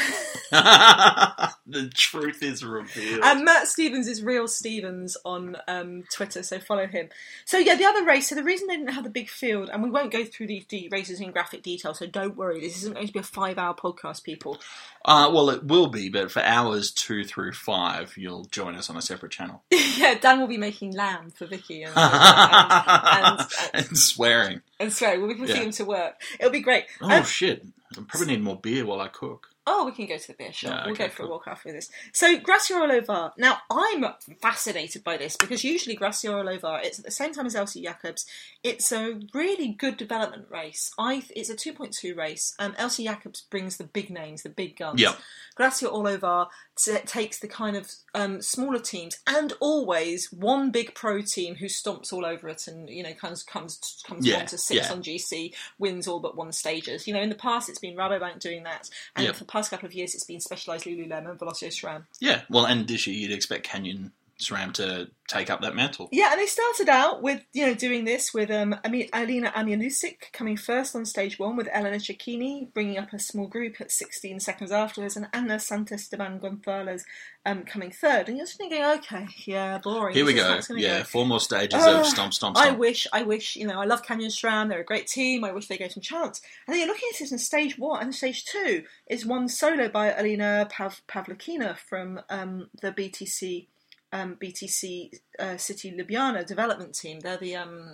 the truth is revealed. And Matt Stevens is Real Stevens on um, Twitter, so follow him. So yeah, the other race, so the reason they didn't have the big field, and we won't go through these de- races in graphic detail, so don't worry, this isn't going to be a five-hour podcast, people. Uh, well, it will be, but for hours two through five, you'll join us on a separate channel. Yeah, Dan will be making lamb for Vicky. And, and, and, and, and swearing. And swearing. We'll be putting him to work. It'll be great. Oh, um, shit. I probably need more beer while I cook. Oh, we can go to the beer shop. Yeah, okay, we'll go for cool. a walk after this. So, Gracia-Orlová. Now, I'm fascinated by this because usually Gracia-Orlová, it's at the same time as Elsie Jacobs. It's a really good development race. I It's a two point two race. Um, Elsie Jacobs brings the big names, the big guns. Yep. Gracia-Orlová t- takes the kind of um, smaller teams and always one big pro team who stomps all over it and, you know, comes comes comes yeah, one to six yeah. on G C, wins all but one stages. You know, in the past, it's been Rabobank doing that. And yep. for past couple of years it's been Specialized, Lululemon, Velocio SRAM. Yeah, well, and this year you'd expect Canyon SRAM to take up that mantle. Yeah, and they started out with, you know, doing this with um, I mean, Alina Amianusic coming first on stage one with Elena Cecchini, bringing up a small group at sixteen seconds afterwards, and Ana Santisteban Gonzalez um, coming third. And you're just thinking, okay, yeah, boring. Here we go. Yeah, go. four more stages oh, of stomp, stomp, stomp. I wish, I wish, you know, I love Canyon SRAM. They're a great team. I wish they gave some chance. And then you're looking at it in stage one, and stage two is one solo by Alina Pav- Pavlikina from um, the B T C. Um, B T C uh, City Ljubljana development team. They're the, um,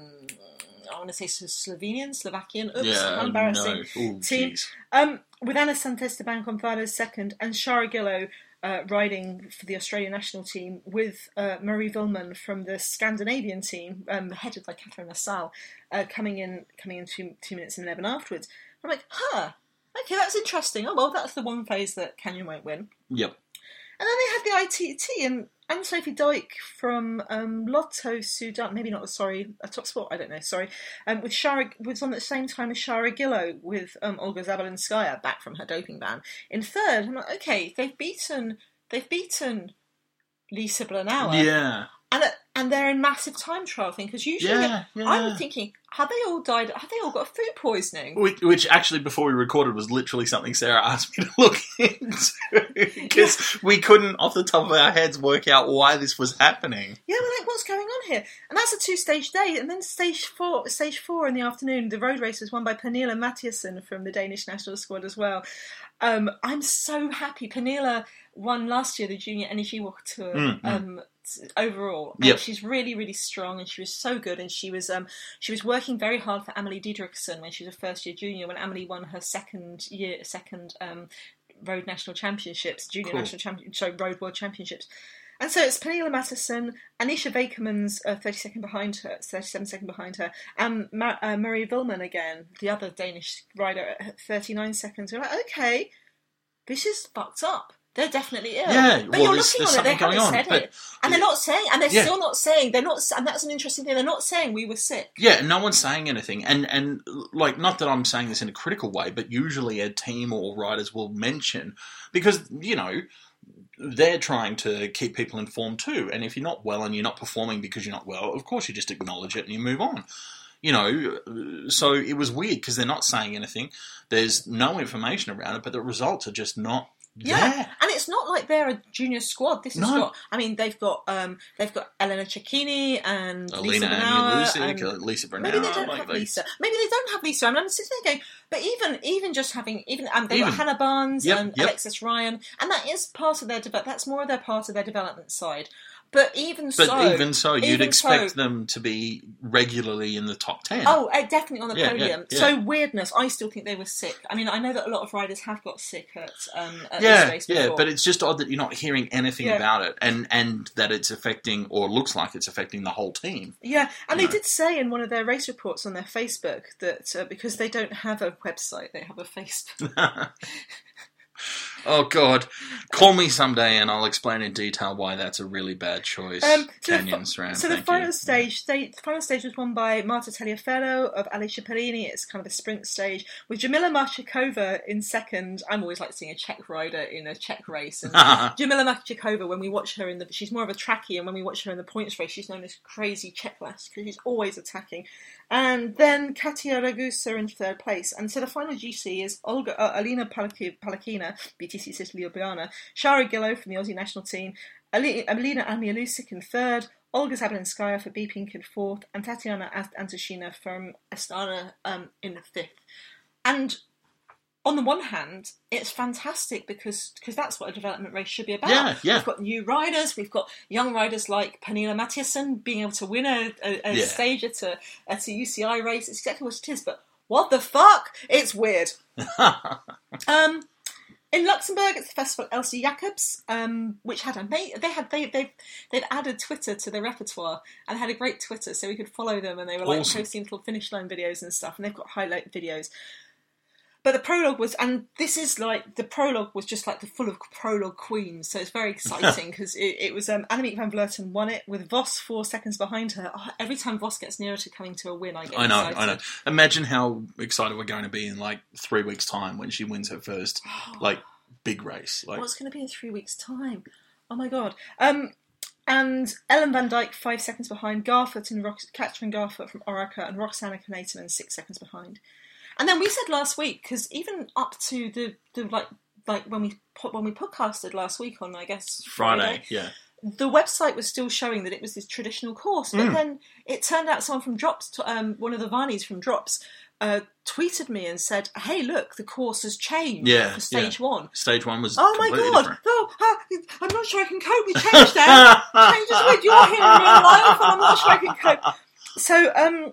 I want to say Slovenian, Slovakian, oops, yeah, embarrassing no. Ooh, team. Um, with Ana Santisteban Gonzalez second and Shara Gillow uh, riding for the Australian national team with uh, Marie Vilman from the Scandinavian team, um, headed by Catherine Lassalle, uh, coming in coming in two, two minutes and eleven afterwards. I'm like, huh, okay, that's interesting. Oh, well, that's the one phase that Canyon won't win. Yep. And then they had the I T T and And Sophie Dyke from um, Lotto Sudan, maybe not, sorry, a top sport, I don't know, sorry, um, with Shara, was on at the same time as Shara Gillow with um, Olga Zabalinskaya back from her doping ban in third. I'm like, okay, they've beaten, they've beaten Lisa Blanauer. Yeah. And uh, and they're in massive time trial thing because usually yeah, yeah. I'm thinking, have they all died? Have they all got food poisoning? Which, which actually, before we recorded, was literally something Sarah asked me to look into because yeah. we couldn't, off the top of our heads, work out why this was happening. Yeah, we're like, what's going on here? And that's a two-stage day. And then stage four, stage four in the afternoon, the road race was won by Pernilla Mathiasen from the Danish national squad as well. Um, I'm so happy. Pernilla won last year the Junior Energy Walk Tour. Mm-hmm. Um, overall yep. and she's really really strong and she was so good and she was um she was working very hard for Amelie Didrikson when she was a first year junior when Amelie won her second year second um road national championships junior cool. national champion sorry road world championships. And so it's Pernilla Mathiasen, Anisha Vakerman's uh, thirty-second behind her, thirty-seven second behind her, and Ma- uh, Marie Vilman again, the other Danish rider, at thirty-nine seconds. We're like, okay, this is fucked up. They're definitely ill. Yeah, but well, you're looking on it. They haven't on, said it, and they're not saying, and they're yeah. still not saying. They're not, and that's an interesting thing. They're not saying we were sick. Yeah, no one's saying anything, and and like, not that I'm saying this in a critical way, but usually a team or riders will mention because you know they're trying to keep people informed too. And if you're not well and you're not performing because you're not well, of course you just acknowledge it and you move on. You know, so it was weird because they're not saying anything. There's no information around it, but the results are just not. Yeah. yeah, and it's not like they're a junior squad. This is no. got. I mean, they've got um, they've got Elena Cecchini and Alina Amianusic, and Lisa Bernauer. Maybe they don't like have they... Lisa. Maybe they don't have Lisa. I mean, I'm sitting there going, but even even just having even um, they've got Hannah Barnes yep, and yep. Alexis Ryan, and that is part of their develop. That's more of their part of their development side. But even but so... But even so, you'd even expect so, them to be regularly in the top ten. Oh, definitely on the yeah, podium. Yeah, yeah. So, weirdness, I still think they were sick. I mean, I know that a lot of riders have got sick at, um, at yeah, this race before. Yeah, but it's just odd that you're not hearing anything yeah. about it and, and that it's affecting, or looks like it's affecting the whole team. Yeah, and they know. did say in one of their race reports on their Facebook that uh, because they don't have a website, they have a Facebook. Oh, God. Call me someday and I'll explain in detail why that's a really bad choice. Um, so Canyons the, round. So the final, you. stage, the final stage was won by Marta Taliaferro of Alé Cipollini. It's kind of a sprint stage. With Jamila Machikova in second. I'm always like seeing a Czech rider in a Czech race. And Jamila Machikova, when we watch her in the... She's more of a trackie, and when we watch her in the points race, she's known as Crazy Czech Lass because she's always attacking. And then Katia Ragusa in third place. And so the final G C is Olga uh, Alina Palakina, B T C Sicily Ljubljana, Shara Gillow from the Aussie national team, Ali- Alina Almielusic in third, Olga Zablinskaya for B Pink in fourth, and Tatiana Antoshina from Astana um, in fifth. And on the one hand, it's fantastic because because that's what a development race should be about. Yeah, yeah. We've got new riders, we've got young riders like Pernilla Mathiasen being able to win a, a, a yeah. stage at a, at a U C I race. It's exactly what it is, but what the fuck? It's weird. um, in Luxembourg, it's the festival Elsie Jacobs, um, which had a mate. They had they they they've added Twitter to their repertoire and had a great Twitter, so we could follow them. And they were like awesome. Posting little finish line videos and stuff, and they've got highlight videos. But the prologue was, and this is like, the prologue was just like the full of prologue queens, so it's very exciting because it, it was, um, Annemiek van Vleuten won it with Vos four seconds behind her. Oh, every time Vos gets nearer to coming to a win, I get I know, excited. I know. Imagine how excited we're going to be in like three weeks' time when she wins her first like big race. Like, what's going to be in three weeks' time? Oh my God. Um... And Ellen van Dijk, five seconds behind, Garfoot and Ro- Katrin Garfoot from Orica, and Roxana Kanateman, six seconds behind. And then we said last week, because even up to the, the like like when we when we podcasted last week on, I guess, Friday, Friday yeah, the website was still showing that it was this traditional course. But mm. then it turned out someone from Drops, um, one of the Varnies from Drops, uh, tweeted me and said, "Hey, look, the course has changed yeah, for stage yeah. one." Stage one was oh my god! Different. Oh, uh, I'm not sure I can cope with change now. Change is weird. You're here in real life, and I'm not sure I can cope. So, um,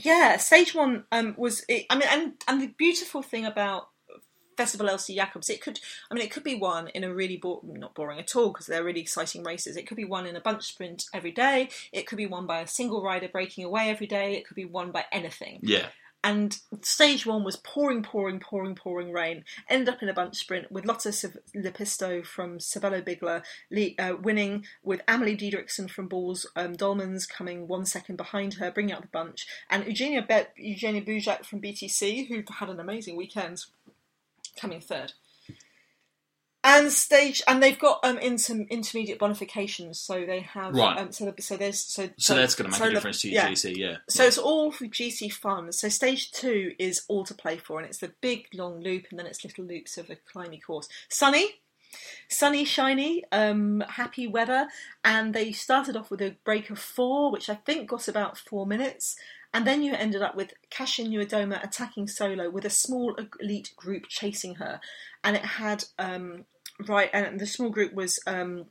yeah, stage one um, was. It, I mean, and and the beautiful thing about Festival Elsie Jacobs, it could, I mean, it could be won in a really, bo- not boring at all, because they're really exciting races. It could be won in a bunch sprint every day. It could be won by a single rider breaking away every day. It could be won by anything. Yeah. And stage one was pouring, pouring, pouring, pouring rain. Ended up in a bunch sprint with Lotta Lepisto from Cervelo Bigler uh, winning, with Amelie Diedrichsen from Balls um, Dolmans coming one second behind her, bringing up the bunch. And Eugenia, Be- Eugenia Bujak from B T C, who had an amazing weekend, coming third. And stage, and they've got um in some intermediate bonifications, so they have right. Um, so, the, so there's so so that's going to make so a difference the, to your yeah. G C, yeah. So yeah. It's all for G C fun. So stage two is all to play for, and it's the big long loop, and then it's little loops of a climbing course. Sunny. Sunny, shiny, um, happy weather, and they started off with a break of four, which I think got about four minutes, and then you ended up with Cashin Uedoma attacking solo with a small elite group chasing her, and it had um, right, and the small group was um,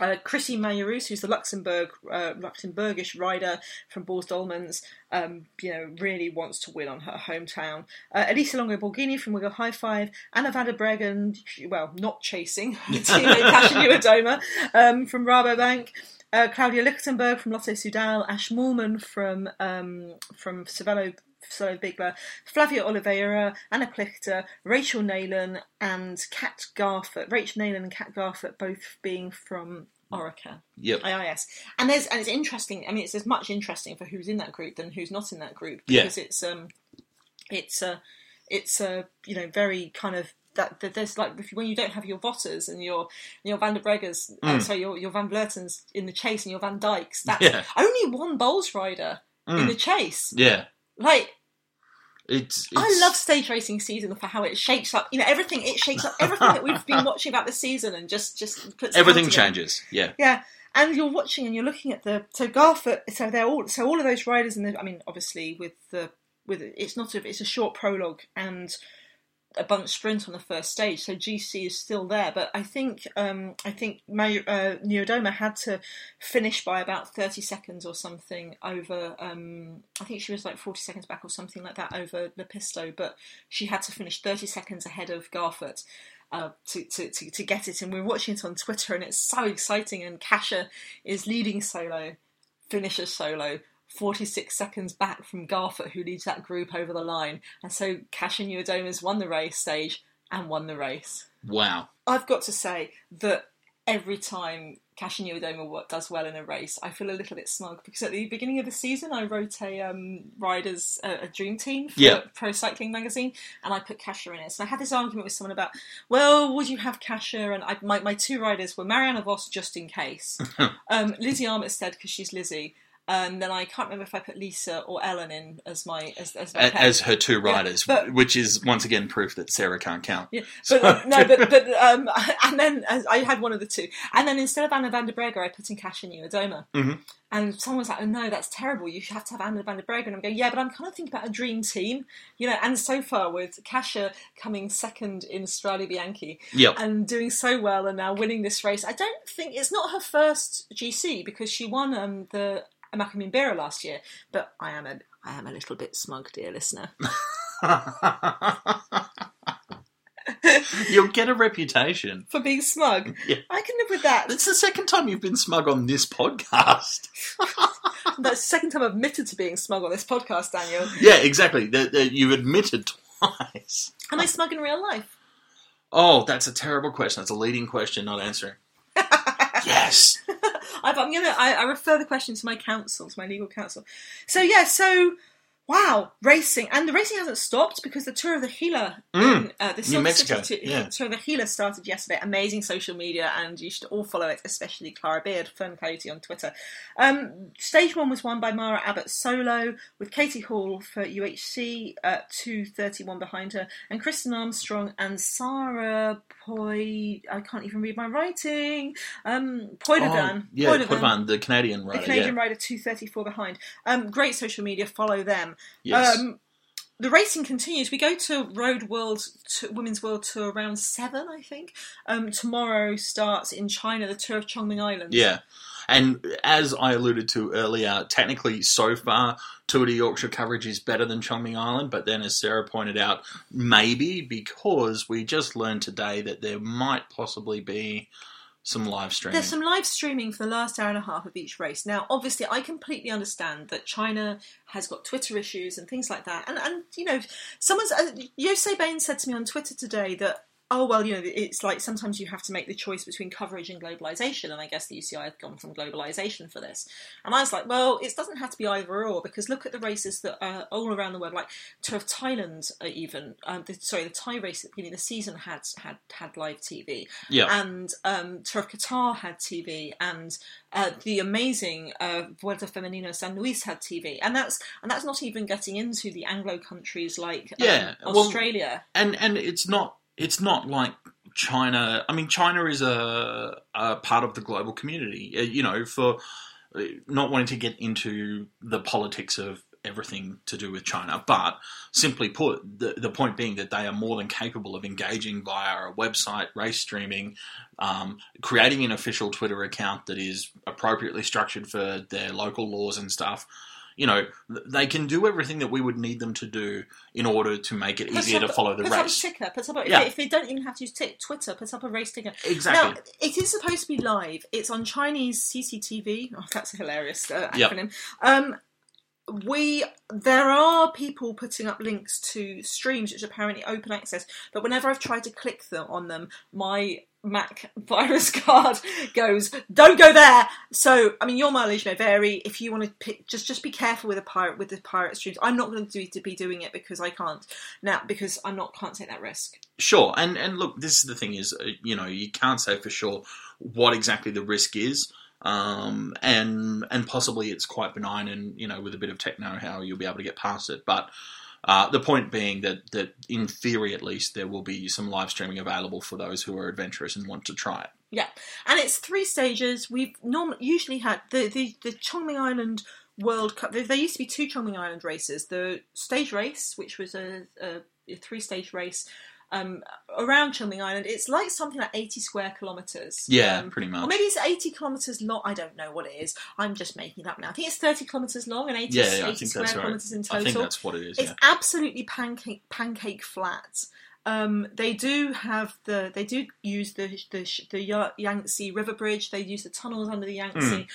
uh, Chrissy Majerus, who's the Luxembourg uh, Luxembourgish rider from Boars Dolmans, um, you know, really wants to win on her hometown. Uh, Elisa Longo Borghini from Wiggle High Five, Anna van der Breggen, well, not chasing, teammate Cashin Uedoma um, from Rabobank. Uh, Claudia Lichtenberg from Lotto Soudal, Ash Moorman from um, from Cervelo Bigler, Flavia Oliveira, Anna Plichter, Rachel Naylan and Kat Garfoot. Rachel Naylan and Kat Garfoot both being from Orica. Yep. I I S. And there's and it's interesting. I mean, it's as much interesting for who's in that group than who's not in that group, because yeah. it's um it's a uh, it's a uh, you know, very kind of. That, that there's like when you don't have your Votters and your your Van der Breggers, mm. um, so your your Van Vleutens in the chase and your Van Dijks. That's yeah. only one Bowls rider mm. in the chase. Yeah, like it's, it's. I love stage racing season for how it shakes up. You know, everything it shakes up everything that we've been watching about this season, and just just puts everything changes. Yeah, yeah. And you're watching and you're looking at the so Garfoot. So they're all so all of those riders. And I mean, obviously with the with it's not a, it's a short prologue and a bunch sprint on the first stage, so G C is still there. But I think um, I think May, uh, Neodoma had to finish by about thirty seconds or something over. Um, I think she was like forty seconds back or something like that over Lepisto, but she had to finish thirty seconds ahead of Garfoot uh, to, to to to get it. And we're watching it on Twitter, and it's so exciting. And Kasia is leading solo, finishes solo. forty-six seconds back from Garfoot, who leads that group over the line. And so Cashin Uedoma's won the race stage, and won the race. Wow. I've got to say that every time Cashinho Doma does well in a race, I feel a little bit smug, because at the beginning of the season I wrote a um, riders uh, a dream team for yeah. Pro Cycling magazine, and I put Casha in it. So I had this argument with someone about, well, would you have Casha? And I, my, my two riders were Marianne Vos, just in case, um, Lizzie Armitstead, because she's Lizzie, and then I can't remember if I put Lisa or Ellen in as my as as, my as her two riders, yeah, but, which is once again proof that Sarah can't count. Yeah, but so. no, but but um, and then I had one of the two, and then instead of Anna van der Breggen, I put in Cashinho Doma. Mm-hmm. And someone was like, oh no, that's terrible, you have to have Anna van der Breggen. And I'm going, yeah, but I'm kind of thinking about a dream team, you know, and so far with Casha coming second in Strade Bianche, yep, and doing so well and now winning this race. I don't think, it's not her first G C, because she won um, the Macaminbeira last year, but I am a, I am a little bit smug, dear listener. You'll get a reputation for being smug. Yeah. I can live with that. It's the second time you've been smug on this podcast. That's the second time I've admitted to being smug on this podcast, Daniel. Yeah, exactly. The, the, you've admitted twice. Am I smug in real life? Oh, that's a terrible question. That's a leading question, not answering. Yes. I've, I'm gonna. I, I refer the question to my counsel, to my legal counsel. So yeah. So wow, racing, and the racing hasn't stopped, because the Tour of the Gila, mm, in uh, the New Mexico City, yeah. Tour of the Gila started yesterday. Amazing social media, and you should all follow it, especially Clara Beard, Fern Coyote on Twitter. Um, stage one was won by Mara Abbott solo, with Katie Hall for U H C uh, two thirty-one behind her, and Kristen Armstrong and Sarah Poi. I can't even read my writing. Um, Poitevin, oh, yeah, Poitevin, the Canadian rider, the Canadian yeah. rider, two thirty-four behind. Um, great social media, follow them. Yes. Um, the racing continues. We go to Road World to, Women's World Tour round seven, I think. Um, tomorrow starts in China the Tour of Chongming Island. Yeah, and as I alluded to earlier, technically so far Tour de Yorkshire coverage is better than Chongming Island, but then as Sarah pointed out, maybe because we just learned today that there might possibly be some live streaming. There's some live streaming for the last hour and a half of each race. Now, obviously, I completely understand that China has got Twitter issues and things like that. And, and you know, someone's... Uh, Jose Bain said to me on Twitter today that, oh, well, you know, it's like sometimes you have to make the choice between coverage and globalisation, and I guess the U C I had gone from globalisation for this. And I was like, well, it doesn't have to be either or, because look at the races that are all around the world, like Tour of Thailand even, um, the, sorry, the Thai race at the beginning of the season had had, had live T V, yeah, and um, Tour of Qatar had T V, and uh, the amazing uh, Vuelta Femenino San Luis had T V, and that's and that's not even getting into the Anglo countries like um, yeah, well, Australia. And, and it's not... It's not like China. I mean, China is a, a part of the global community, you know, for not wanting to get into the politics of everything to do with China. But simply put, the, the point being that they are more than capable of engaging via a website, race streaming, um, creating an official Twitter account that is appropriately structured for their local laws and stuff. You know, they can do everything that we would need them to do in order to make it easier to follow the race. Put up a ticker. Put up a, yeah. if, they, if they don't even have to use t- Twitter, put up a race ticker. Exactly. Now, it is supposed to be live. It's on Chinese C C T V. Oh, that's a hilarious uh, acronym. Yep. Um, we there are people putting up links to streams which are apparently open access, but whenever I've tried to click them on them, my Mac virus card goes, don't go there. So I mean, your mileage may vary. If you want to pick, just just be careful with a pirate with the pirate streams. I'm not going to do to be doing it because I can't now because I'm not can't take that risk. Sure, and and look, this is the thing is, you know, you can't say for sure what exactly the risk is. Um, and and possibly it's quite benign, and you know, with a bit of tech know-how, you'll be able to get past it. But uh, the point being that that in theory, at least, there will be some live streaming available for those who are adventurous and want to try it. Yeah, and it's three stages. We've normally usually had the the, the Chongming Island World Cup. There used to be two Chongming Island races: the stage race, which was a, a, a three-stage race. Um, around Chongming Island, it's like something like eighty square kilometres. Yeah, um, pretty much. Or maybe it's eighty kilometres long. I don't know what it is. I'm just making that now. I think it's thirty kilometres long and eighty, yeah, yeah, eighty square kilometres right. in total. I think that's what it is. It's yeah. absolutely pancake pancake flat. Um, they do have the they do use the the, the Yangtze River Bridge. They use the tunnels under the Yangtze. Mm.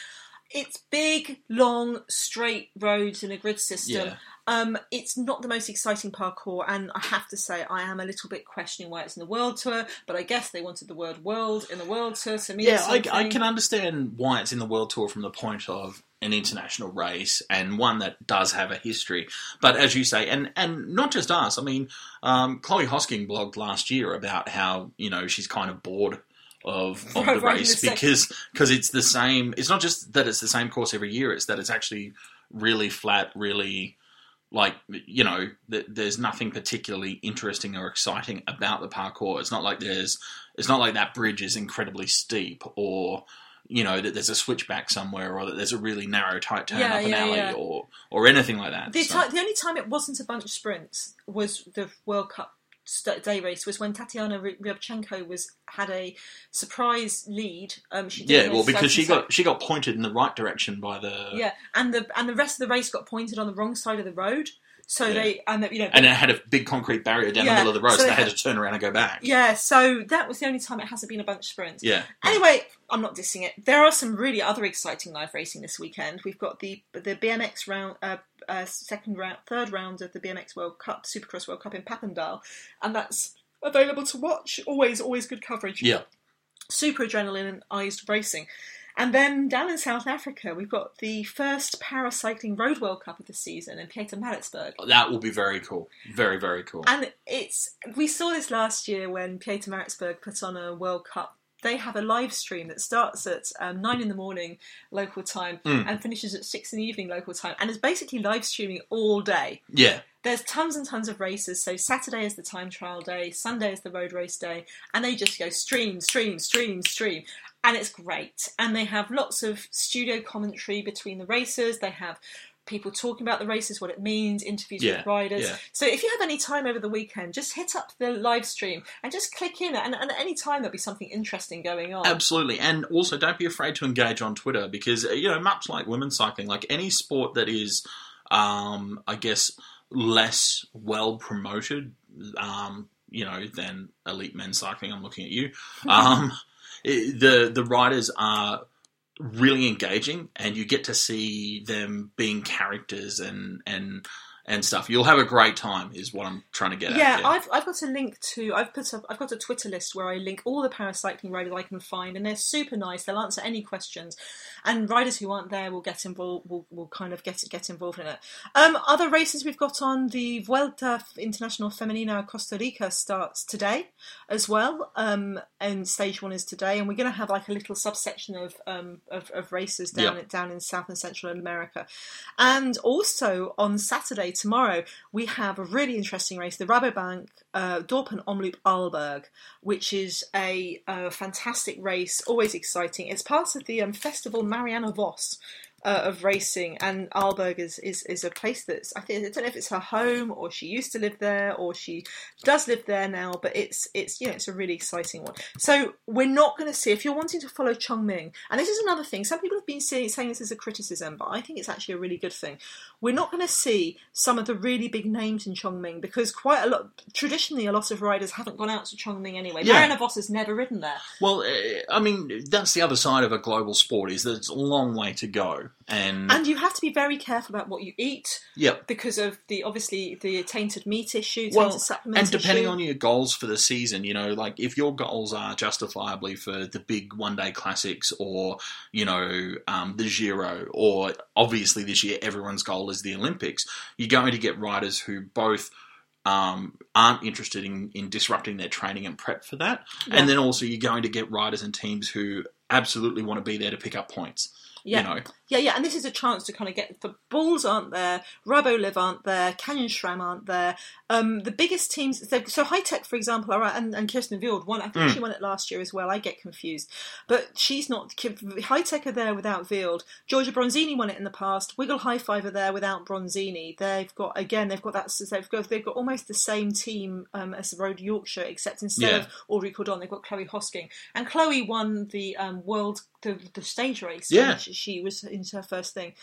It's big, long, straight roads in a grid system. Yeah. Um, it's not the most exciting parkour, and I have to say I am a little bit questioning why it's in the World Tour, but I guess they wanted the word world in the World Tour to mean yeah, something. Yeah, I, I can understand why it's in the World Tour from the point of an international race, and one that does have a history. But as you say, and, and not just us, I mean, um, Chloe Hosking blogged last year about how, you know, she's kind of bored of, of the race, because cause it's the same, it's not just that it's the same course every year, it's that it's actually really flat, really... Like, you know, th- there's nothing particularly interesting or exciting about the parkour. It's not like there's, it's not like that bridge is incredibly steep, or, you know, that there's a switchback somewhere, or that there's a really narrow tight turn yeah, up an yeah, alley yeah. or or anything like that. The, so. t- the only time it wasn't a bunch of sprints was the World Cup day race, was when Tatiana Ryabchenko was had a surprise lead. Um, she did yeah, well, because she got she got pointed in the right direction by the yeah, and the and the rest of the race got pointed on the wrong side of the road. So yeah. they and the, you know and it had a big concrete barrier down yeah, the middle of the road, so they, so they had, had to turn around and go back. Yeah, so that was the only time it hasn't been a bunch of sprints. Yeah. Anyway, I'm not dissing it. There are some really other exciting live racing this weekend. We've got the the B M X round. Uh, Uh, second round, third round of the B M X World Cup, Supercross World Cup in Papendal, and that's available to watch. Always, always good coverage. Yeah, super adrenaline-ized racing. And then down in South Africa, we've got the first Paracycling Road World Cup of the season in Pietermaritzburg. That will be very cool. Very, very cool. And it's we saw this last year when Pietermaritzburg put on a World Cup. They have a live stream that starts at um, nine in the morning local time mm. and finishes at six in the evening local time, and is basically live streaming all day. Yeah. There's tons and tons of races. So Saturday is the time trial day, Sunday is the road race day, and they just go stream, stream, stream, stream. And it's great. And they have lots of studio commentary between the races. They have people talking about the races, what it means, interviews yeah, with riders. Yeah. So if you have any time over the weekend, just hit up the live stream and just click in, and, and at any time there'll be something interesting going on. Absolutely. And also don't be afraid to engage on Twitter, because, you know, much like women's cycling, like any sport that is, um, I guess, less well promoted, um, you know, than elite men's cycling, I'm looking at you, um, it, the the riders are really engaging, and you get to see them being characters and and and stuff. You'll have a great time, is what I'm trying to get yeah, at. Yeah, I've I've got a link to I've put up, I've got a Twitter list where I link all the paracycling riders I can find, and they're super nice. They'll answer any questions, and riders who aren't there will get involved. Will will kind of get get involved in it. Um, other races we've got on the Vuelta Internacional Femenina Costa Rica starts today as well. Um, and stage one is today, and we're going to have like a little subsection of um of, of races down yep. down in South and Central America, and also on Saturday. Tomorrow we have a really interesting race, the Rabobank uh, Dorpen Omloop Arlberg, which is a, a fantastic race, always exciting. It's part of the um, festival Marianne Vos uh, of racing, and Arlberg is, is, is a place that's, I think, I don't know if it's her home, or she used to live there, or she does live there now, but it's, it's you know, it's a really exciting one. So we're not going to see, if you're wanting to follow Chongming, and this is another thing, some people have been seeing, saying this is a criticism, but I think it's actually a really good thing. We're not going to see some of the really big names in Chongming, because quite a lot, traditionally a lot of riders haven't gone out to Chongming anyway. Yeah. Marianne Vos has never ridden there. Well, I mean, that's the other side of a global sport, is that it's a long way to go. And, and you have to be very careful about what you eat, yep. because of the obviously the tainted meat issue, tainted well, supplement issue. And depending issue. on your goals for the season, you know, like if your goals are justifiably for the big one-day classics, or, you know, um, the Giro, or obviously this year everyone's goal is the Olympics, you're going to get riders who both um, aren't interested in, in disrupting their training and prep for that, yeah. and then also you're going to get riders and teams who absolutely want to be there to pick up points. Yeah, you know. yeah, yeah, and this is a chance to kind of get, the Bulls aren't there, Raboliv aren't there, Canyon Schramm aren't there. Um, the biggest teams, so, so High Tech, for example, are, and, and Kirsten Wild won, I think mm. she won it last year as well, I get confused. But she's not, High Tech are there without Wild. Giorgia Bronzini won it in the past, Wiggle High Five are there without Bronzini. They've got, again, they've got that, they've got, they've got almost the same team um, as the Road Yorkshire, except instead yeah. of Audrey Cordon, they've got Chloe Hosking. And Chloe won the um, World The, the stage race. Yeah. She, she was into her first thing.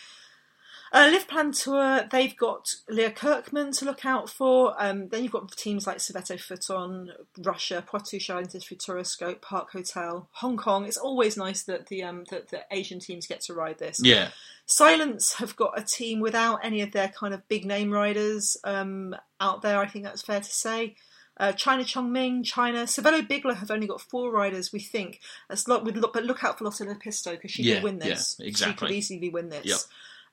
Uh, Liv-Plantur, they've got Leah Kirchmann to look out for. Um, then you've got teams like Cervelo, Footon, Russia, Poitou, Charentais, Futuroscope, Park Hotel, Hong Kong. It's always nice that the um, that the Asian teams get to ride this. Yeah. Cylance have got a team without any of their kind of big name riders um, out there, I think that's fair to say. Uh, China Chongming, China, Cervelo Bigler have only got four riders, we think. That's lot, with, but look out for Lotta Lepisto, because she yeah, could win this. Yeah, exactly. She could easily win this. Yep.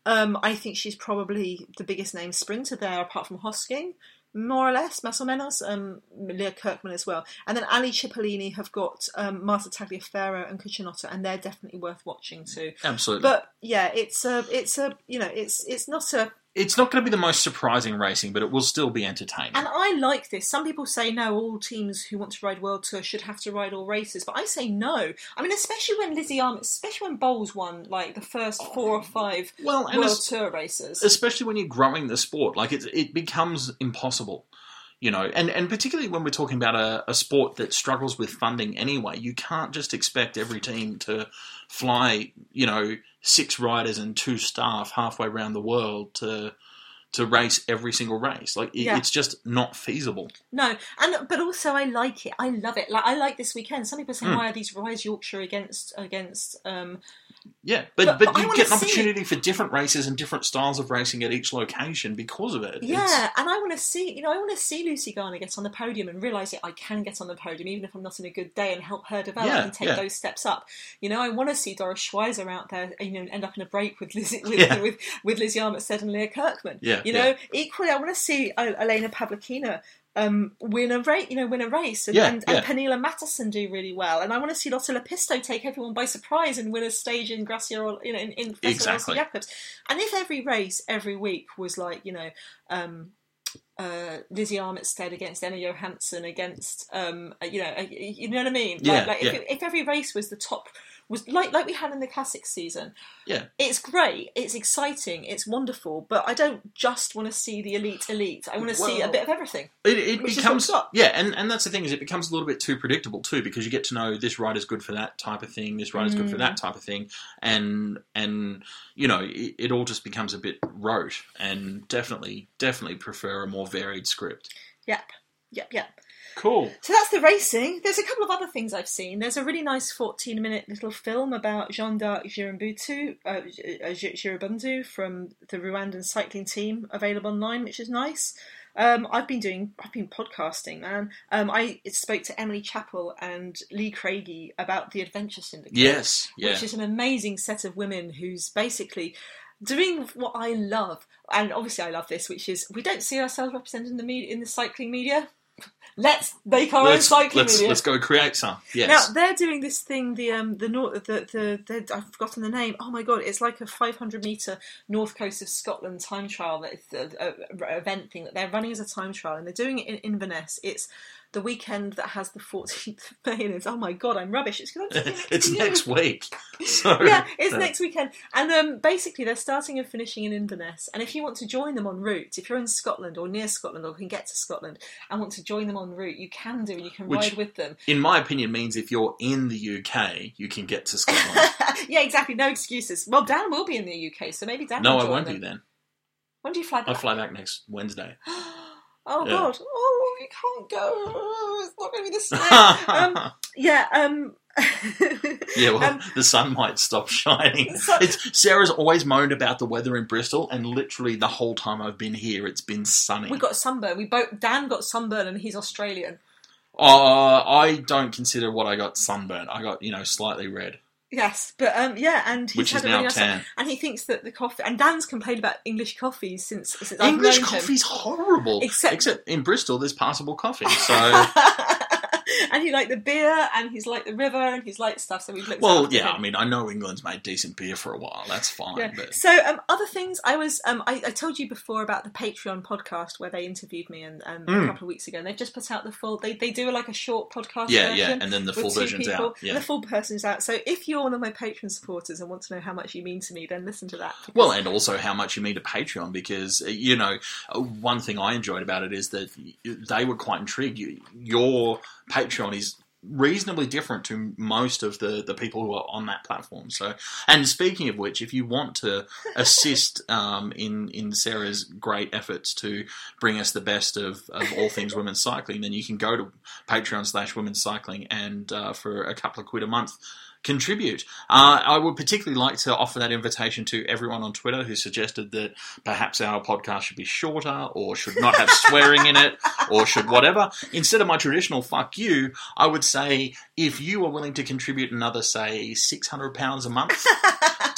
Um, I think she's probably the biggest name sprinter there, apart from Hosking, more or less, más o menos, um, Leah Kirchmann as well. And then Alé Cipollini have got um, Marta Tagliaferro and Cucinotta, and they're definitely worth watching too. Absolutely. But yeah, it's a, it's a, you know, it's it's not a... It's not going to be the most surprising racing, but it will still be entertaining. And I like this. Some people say, no, all teams who want to ride World Tour should have to ride all races. But I say no. I mean, especially when Lizzie Armitstead, especially when Bowles won, like, the first four or five well, World as, Tour races. Especially when you're growing the sport. Like, it, it becomes impossible, you know. And, and particularly when we're talking about a, a sport that struggles with funding anyway, you can't just expect every team to fly, you know, six riders and two staff halfway around the world to to race every single race. Like, it, yeah. it's just not feasible. No, and but also I like it. I love it. Like, I like this weekend. Some people say, mm. why are these why is Yorkshire against against? Um, yeah, but but, but, but you get an opportunity it. for different races and different styles of racing at each location because of it. Yeah, it's... and I want to see you know I want to see Lucy Garner get on the podium and realise that I can get on the podium even if I'm not in a good day, and help her develop yeah, and take yeah. those steps up. You know, I want to see Doris Schweizer out there, you know, end up in a break with Lizzie with yeah. with, with Lizzie Armitstead and Leah Kirchmann. Yeah. You know, yeah. equally, I want to see Elena Pavlikina um, win a race. You know, win a race, and, yeah, and, yeah. and Pernilla Matteson do really well. And I want to see Lotta Lepisto take everyone by surprise and win a stage in Gracia-Orlová, you know, in, in exactly. Jacobs. And if every race every week was like, you know, um, uh, Lizzie Armitstead against Emma Johansson against, um, you know, uh, you know what I mean? Yeah, like, like yeah. If, if every race was the top. Was like like we had in the classics season. Yeah, it's great. It's exciting. It's wonderful. But I don't just want to see the elite elite. I want to well, see a bit of everything. It, it becomes yeah, and, and that's the thing is it becomes a little bit too predictable too, because you get to know this rider's good for that type of thing. This rider's mm. good for that type of thing, and and you know it, it all just becomes a bit rote. And definitely definitely prefer a more varied script. Yep. Yep. Yep. Cool. So that's the racing. There's a couple of other things I've seen. There's a really nice fourteen-minute little film about Jean-Darc Girumbutu, uh, Girubundu from the Rwandan cycling team, available online, which is nice. Um, I've been doing, I've been podcasting, man. Um, I spoke to Emily Chappell and Lee Craigie about the Adventure Syndicate. Yes, yeah. Which is an amazing set of women who's basically doing what I love, and obviously I love this, which is we don't see ourselves represented in the media, in the cycling media. Let's make our let's, own cycling let's, media. Let's go create some. Yes. Now they're doing this thing. The um the north the, the the I've forgotten the name. Oh my god! It's like a five hundred meter north coast of Scotland time trial that uh, uh, event thing that they're running as a time trial, and they're doing it in Inverness. It's the weekend that has the fourteenth of May, and it's, oh my god, I'm rubbish. It's going to be next it's year. next week. So, yeah, it's uh, next weekend. And um, basically, they're starting and finishing in Inverness. And if you want to join them en route, if you're in Scotland or near Scotland or can get to Scotland and want to join them en route, you can do, and you can which, ride with them. In my opinion, means if you're in the U K, you can get to Scotland. Yeah, exactly. No excuses. Well, Dan will be in the U K, so maybe Dan. No, will join I won't them. be then. When do you fly back? I fly back next Wednesday. Oh, yeah. God. Oh, you can't go. Oh, it's not going to be the same. um, yeah. Um... yeah, well, um, the sun might stop shining. So, it's, Sarah's always moaned about the weather in Bristol, and literally the whole time I've been here, it's been sunny. We got sunburn. We both, Dan got sunburn, and he's Australian. Uh, I don't consider what I got sunburn. I got, you know, slightly red. Yes, but um, yeah, and he's Which had is a now really tan. Nice, and he thinks that the coffee, and Dan's complained about English coffees since, since English I've coffee's him. horrible, except, except in Bristol there's passable coffee. So, and he liked the beer, and he's liked the river, and he's liked stuff. So we've looked. Well, yeah, I mean, I know England's made decent beer for a while. That's fine. Yeah. But... So um, other things, I was um, I, I told you before about the Patreon podcast where they interviewed me, and um, mm. a couple of weeks ago, and they've just put out the full. They they do like a short podcast. Yeah, version yeah, and then the full version's people, out. Yeah, the full person's out. So if you. One of my Patreon supporters and want to know how much you mean to me, then listen to that. Well, and also how much you mean to Patreon, because, you know, one thing I enjoyed about it is that they were quite intrigued. Your Patreon is reasonably different to most of the, the people who are on that platform. So, and speaking of which, if you want to assist um, in, in Sarah's great efforts to bring us the best of, of all things women's cycling, then you can go to Patreon slash women's cycling and uh, for a couple of quid a month, contribute. Uh, I would particularly like to offer that invitation to everyone on Twitter who suggested that perhaps our podcast should be shorter or should not have swearing in it or should whatever. Instead of my traditional fuck you, I would say if you are willing to contribute another, say, six hundred pounds a month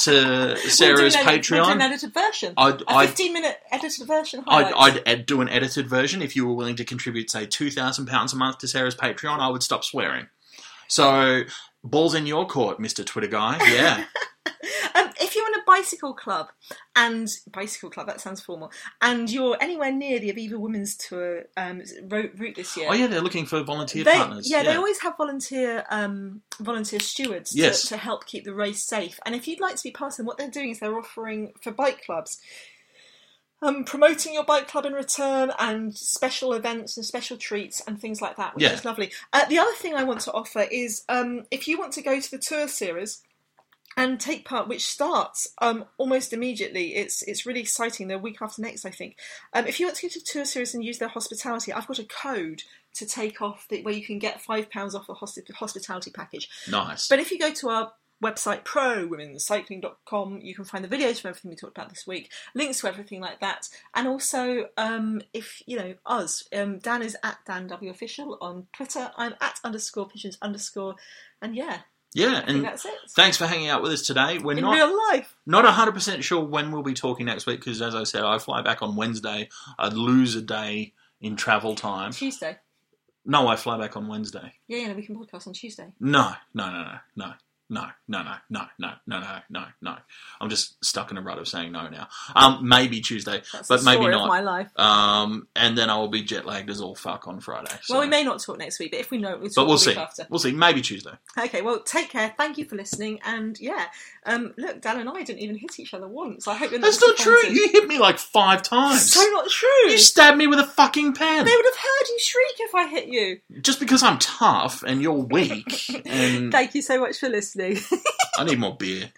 to Sarah's we'll edit, Patreon. We'll do an edited version. I'd, a fifteen-minute edited version. I'd, I'd, I'd do an edited version. If you were willing to contribute, say, two thousand pounds a month to Sarah's Patreon, I would stop swearing. So... Ball's in your court, Mister Twitter guy. Yeah. um, if you're in a bicycle club, and bicycle club, that sounds formal, and you're anywhere near the Aviva Women's Tour um, route this year. Oh yeah, they're looking for volunteer they, partners. Yeah, yeah, they always have volunteer um, volunteer stewards yes. to, to help keep the race safe. And if you'd like to be part of them, what they're doing is they're offering for bike clubs. Um, promoting your bike club in return and special events and special treats and things like that, which yeah. is lovely. Uh, the other thing I want to offer is um, if you want to go to the tour series and take part, which starts um, almost immediately, it's it's really exciting, the week after next, I think. Um, if you want to go to the tour series and use their hospitality, I've got a code to take off the, where you can get five pounds off the hosp- hospitality package. Nice. But if you go to our website pro women's cycling dot com, you can find the videos from everything we talked about this week, links to everything like that, and also um, if you know us, um, Dan is at Dan W Official on Twitter, I'm at underscore pigeons underscore, and yeah yeah I and think that's it. Thanks for hanging out with us today. We're in not, real life not one hundred percent sure when we'll be talking next week because, as I said, I fly back on Wednesday. I'd lose a day in travel time. Tuesday no I fly back on Wednesday. Yeah, yeah no, we can podcast on Tuesday. no no no no no No, no, no, no, no, no, no, no, no. I'm just stuck in a rut of saying no now. Um, maybe Tuesday, That's but the story maybe not. Of my life. Um, and then I will be jet lagged as all fuck on Friday. So. Well, we may not talk next week, but if we know, we'll talk but we'll the see. Week after. We'll see. Maybe Tuesday. Okay. Well, take care. Thank you for listening. And yeah, um, look, Dan and I didn't even hit each other once. I hope you're not That's not true. You hit me like five times. So not true. You stabbed me with a fucking pen. They would have heard you shriek if I hit you. Just because I'm tough and you're weak. And... Thank you so much for listening. I need more beer.